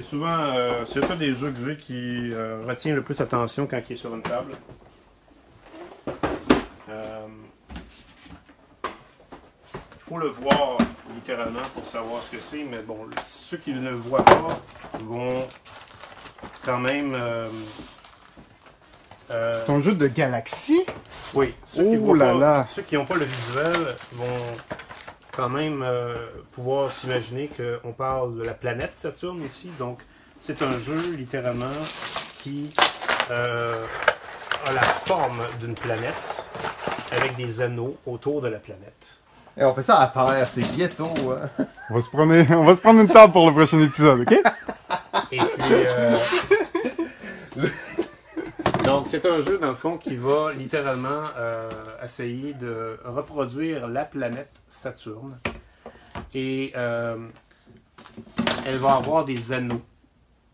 souvent... c'est un des jeux que j'ai qui retient le plus attention quand il est sur une table. Il faut le voir littéralement pour savoir ce que c'est, mais bon, ceux qui ne le voient pas vont quand même... c'est un jeu de galaxie? Oui. Ceux qui n'ont pas le visuel vont quand même pouvoir s'imaginer qu'on parle de la planète Saturne ici. Donc, c'est un jeu littéralement qui a la forme d'une planète avec des anneaux autour de la planète. Et on fait ça à terre, c'est ghetto, hein? On va se prendre une table pour le prochain épisode, ok? Et puis, donc, c'est un jeu, dans le fond, qui va littéralement essayer de reproduire la planète Saturne. Et elle va avoir des anneaux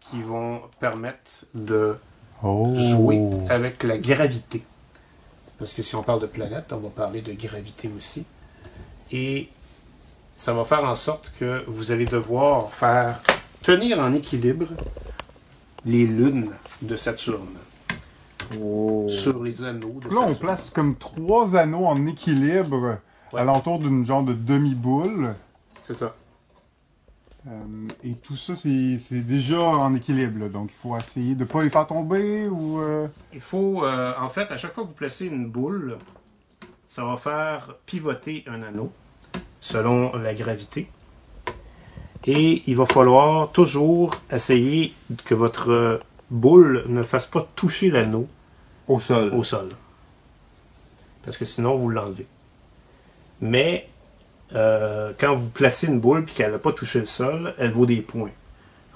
qui vont permettre de jouer avec la gravité. Parce que si on parle de planète, on va parler de gravité aussi. Et ça va faire en sorte que vous allez devoir faire tenir en équilibre les lunes de Saturne. Oh. Sur les anneaux de Saturne. Là, on place comme 3 anneaux en équilibre alentour d'une genre de demi-boule. C'est ça. Et tout ça, c'est déjà en équilibre. Là. Donc, il faut essayer de ne pas les faire tomber ou... Il faut, en fait, à chaque fois que vous placez une boule... Ça va faire pivoter un anneau selon la gravité. Et il va falloir toujours essayer que votre boule ne fasse pas toucher l'anneau au sol. Parce que sinon, vous l'enlevez. Mais quand vous placez une boule et qu'elle n'a pas touché le sol, elle vaut des points.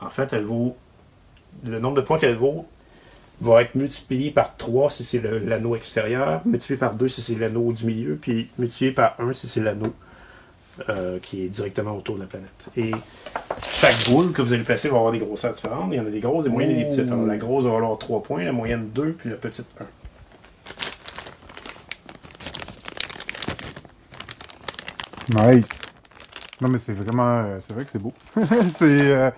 En fait, elle vaut le nombre de points qu'elle vaut va être multiplié par 3 si c'est l'anneau extérieur, multiplié par 2 si c'est l'anneau du milieu, puis multiplié par 1 si c'est l'anneau qui est directement autour de la planète. Et chaque boule que vous allez placer va avoir des grosseurs différentes. Il y en a des grosses, des moyennes et des petites. Alors, la grosse va avoir 3 points, la moyenne 2, puis la petite 1. Nice! Non mais c'est vraiment... c'est vrai que c'est beau. C'est...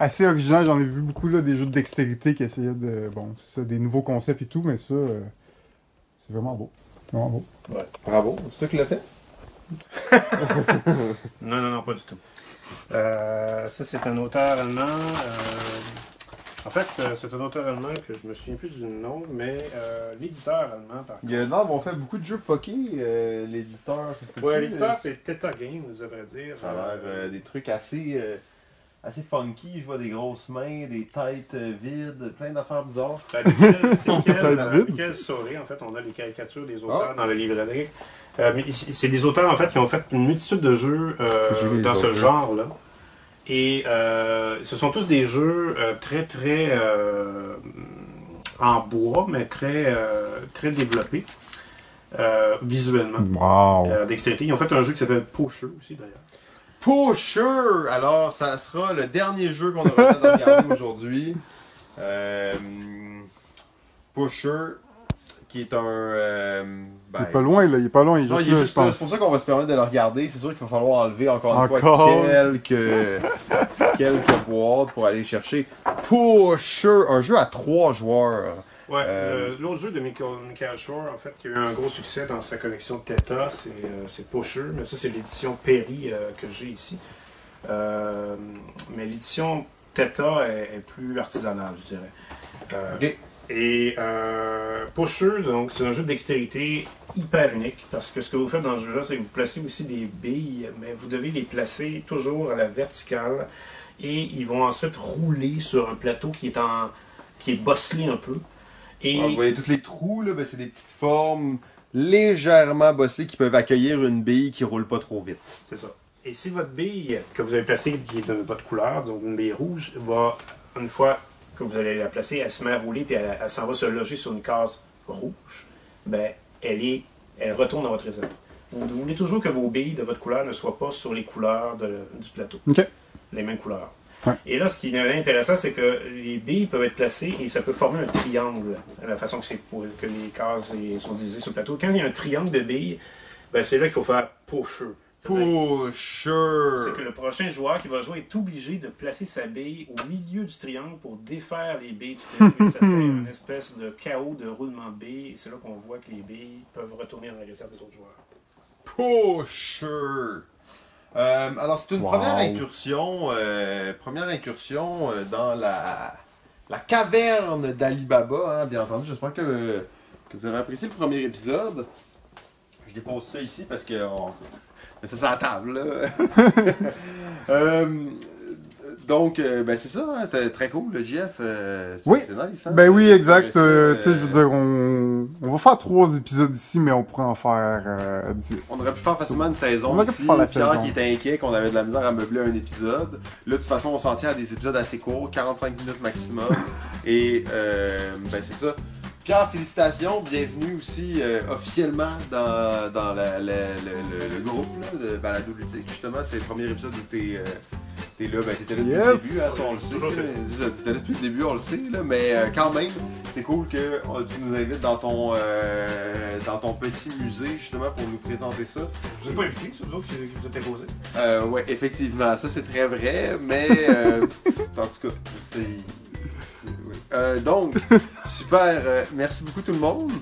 assez original, j'en ai vu beaucoup là, des jeux de dextérité qui essayaient de... Bon, c'est ça, des nouveaux concepts et tout, mais ça, c'est vraiment beau. Vraiment beau. Ouais. Bravo. C'est toi qui l'as fait? Non, pas du tout. Ça, c'est un auteur allemand. En fait, c'est un auteur allemand que je me souviens plus du nom, mais l'éditeur allemand, par contre. Non, on fait beaucoup de jeux fuckés, l'éditeur. Ouais, l'éditeur, c'est Theta Games, à vrai dire. Ça a l'air des trucs assez... assez funky, je vois des grosses mains, des têtes vides, plein d'affaires bizarres. Quel sourire, en fait, on a les caricatures des auteurs dans la librairie. C'est des auteurs, en fait, qui ont fait une multitude de jeux dans ce genre-là. Et ce sont tous des jeux très, très en bois, mais très, très développés visuellement. Wow. Dextérité. Ils ont fait un jeu qui s'appelle Pusher aussi, d'ailleurs. Pusher! Alors, ça sera le dernier jeu qu'on aura de regarder aujourd'hui. Pusher, qui est un... ben, il est pas loin, là. Il est pas loin. Il est juste là. C'est pour ça qu'on va se permettre de le regarder. C'est sûr qu'il va falloir enlever encore une fois quelques boîtes pour aller chercher Pusher, un jeu à 3 joueurs. Ouais, l'autre jeu de Michael Shore, en fait, qui a eu un gros succès dans sa collection de Theta, c'est Pusher, mais ça, c'est l'édition Perry que j'ai ici. Mais l'édition Theta est plus artisanale, je dirais. Okay. Et Pusher, donc, c'est un jeu de dextérité hyper unique, parce que ce que vous faites dans ce jeu-là, c'est que vous placez aussi des billes, mais vous devez les placer toujours à la verticale, et ils vont ensuite rouler sur un plateau qui est bosselé un peu. Et... Vous voyez tous les trous, là, ben c'est des petites formes légèrement bosselées qui peuvent accueillir une bille qui ne roule pas trop vite. C'est ça. Et si votre bille que vous avez placée, qui est de votre couleur, donc une bille rouge, va, une fois que vous allez la placer, elle se met à rouler et elle s'en va se loger sur une case rouge, ben elle retourne dans votre réserve. Vous voulez toujours que vos billes de votre couleur ne soient pas sur les couleurs du plateau. Okay. Les mêmes couleurs. Ouais. Et là, ce qui est intéressant, c'est que les billes peuvent être placées et ça peut former un triangle, la façon que les cases sont divisées sur le plateau. Quand il y a un triangle de billes, ben, c'est là qu'il faut faire pusher. Pusher! C'est que le prochain joueur qui va jouer est obligé de placer sa bille au milieu du triangle pour défaire les billes du triangle. Ça fait une espèce de chaos de roulement de billes. C'est là qu'on voit que les billes peuvent retourner dans la réserve des autres joueurs. Pusher! Alors, c'est une première incursion dans la caverne d'Alibaba, hein, bien entendu. J'espère que vous avez apprécié le premier épisode. Je dépose ça ici parce que ça, c'est à la table, là. Donc, ben c'est ça, hein, très cool, le GF. Oui, c'est nice, hein? Ben oui, exact. Tu sais, je veux dire, on va faire 3 épisodes ici, mais on pourrait en faire 10. On aurait pu faire facilement une saison ici. Pierre qui était inquiet qu'on avait de la misère à meubler un épisode. Là, de toute façon, on s'en tient à des épisodes assez courts, 45 minutes maximum. Et, ben c'est ça. Pierre, félicitations, bienvenue aussi officiellement dans le groupe là, de Balado Ludique. Justement, c'est le premier épisode où t'es là, ben t'étais là depuis le début, hein, ça, on le sait. T'étais là depuis le début, on le sait, là, mais quand même, c'est cool que tu nous invites dans ton petit musée justement pour nous présenter ça. Je vous ai pas invité, c'est vous autres qui vous êtes imposé. Ouais, effectivement, ça c'est très vrai, mais en tout cas, c'est... donc, super, merci beaucoup tout le monde.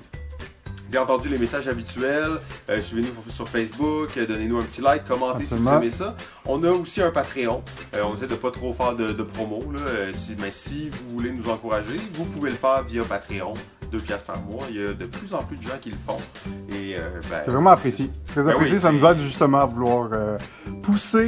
Bien entendu, les messages habituels, suivez-nous sur Facebook, donnez-nous un petit like, commentez absolument si vous aimez ça. On a aussi un Patreon, on essaie de pas trop faire de promo, là, mais si vous voulez nous encourager, vous pouvez le faire via Patreon, 2$ par mois. Il y a de plus en plus de gens qui le font. Et, ben, c'est vraiment apprécié. Très apprécié, oui, ça nous aide justement à vouloir pousser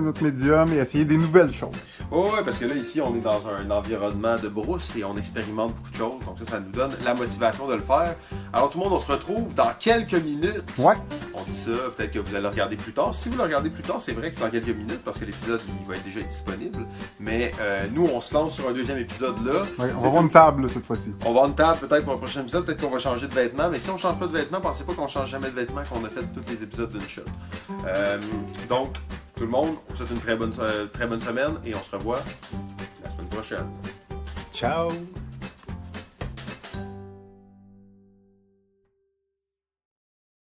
notre médium et essayer des nouvelles choses. Oh, ouais, parce que là, ici, on est dans un environnement de brousse et on expérimente beaucoup de choses. Donc ça nous donne la motivation de le faire. Alors tout le monde, on se retrouve dans quelques minutes. Ouais. On dit ça, peut-être que vous allez le regarder plus tard. Si vous le regardez plus tard, c'est vrai que c'est dans quelques minutes parce que l'épisode, il va être déjà disponible. Mais nous, on se lance sur un deuxième épisode là. Ouais, on va avoir une table là, cette fois-ci. On va avoir une table peut-être pour le prochain épisode, peut-être qu'on va changer de vêtements. Mais si on change pas de vêtements, pensez pas qu'on change jamais de vêtements, qu'on a fait tous les épisodes d'une shot. Donc, tout le monde, on vous souhaite une très bonne semaine et on se revoit la semaine prochaine. Ciao!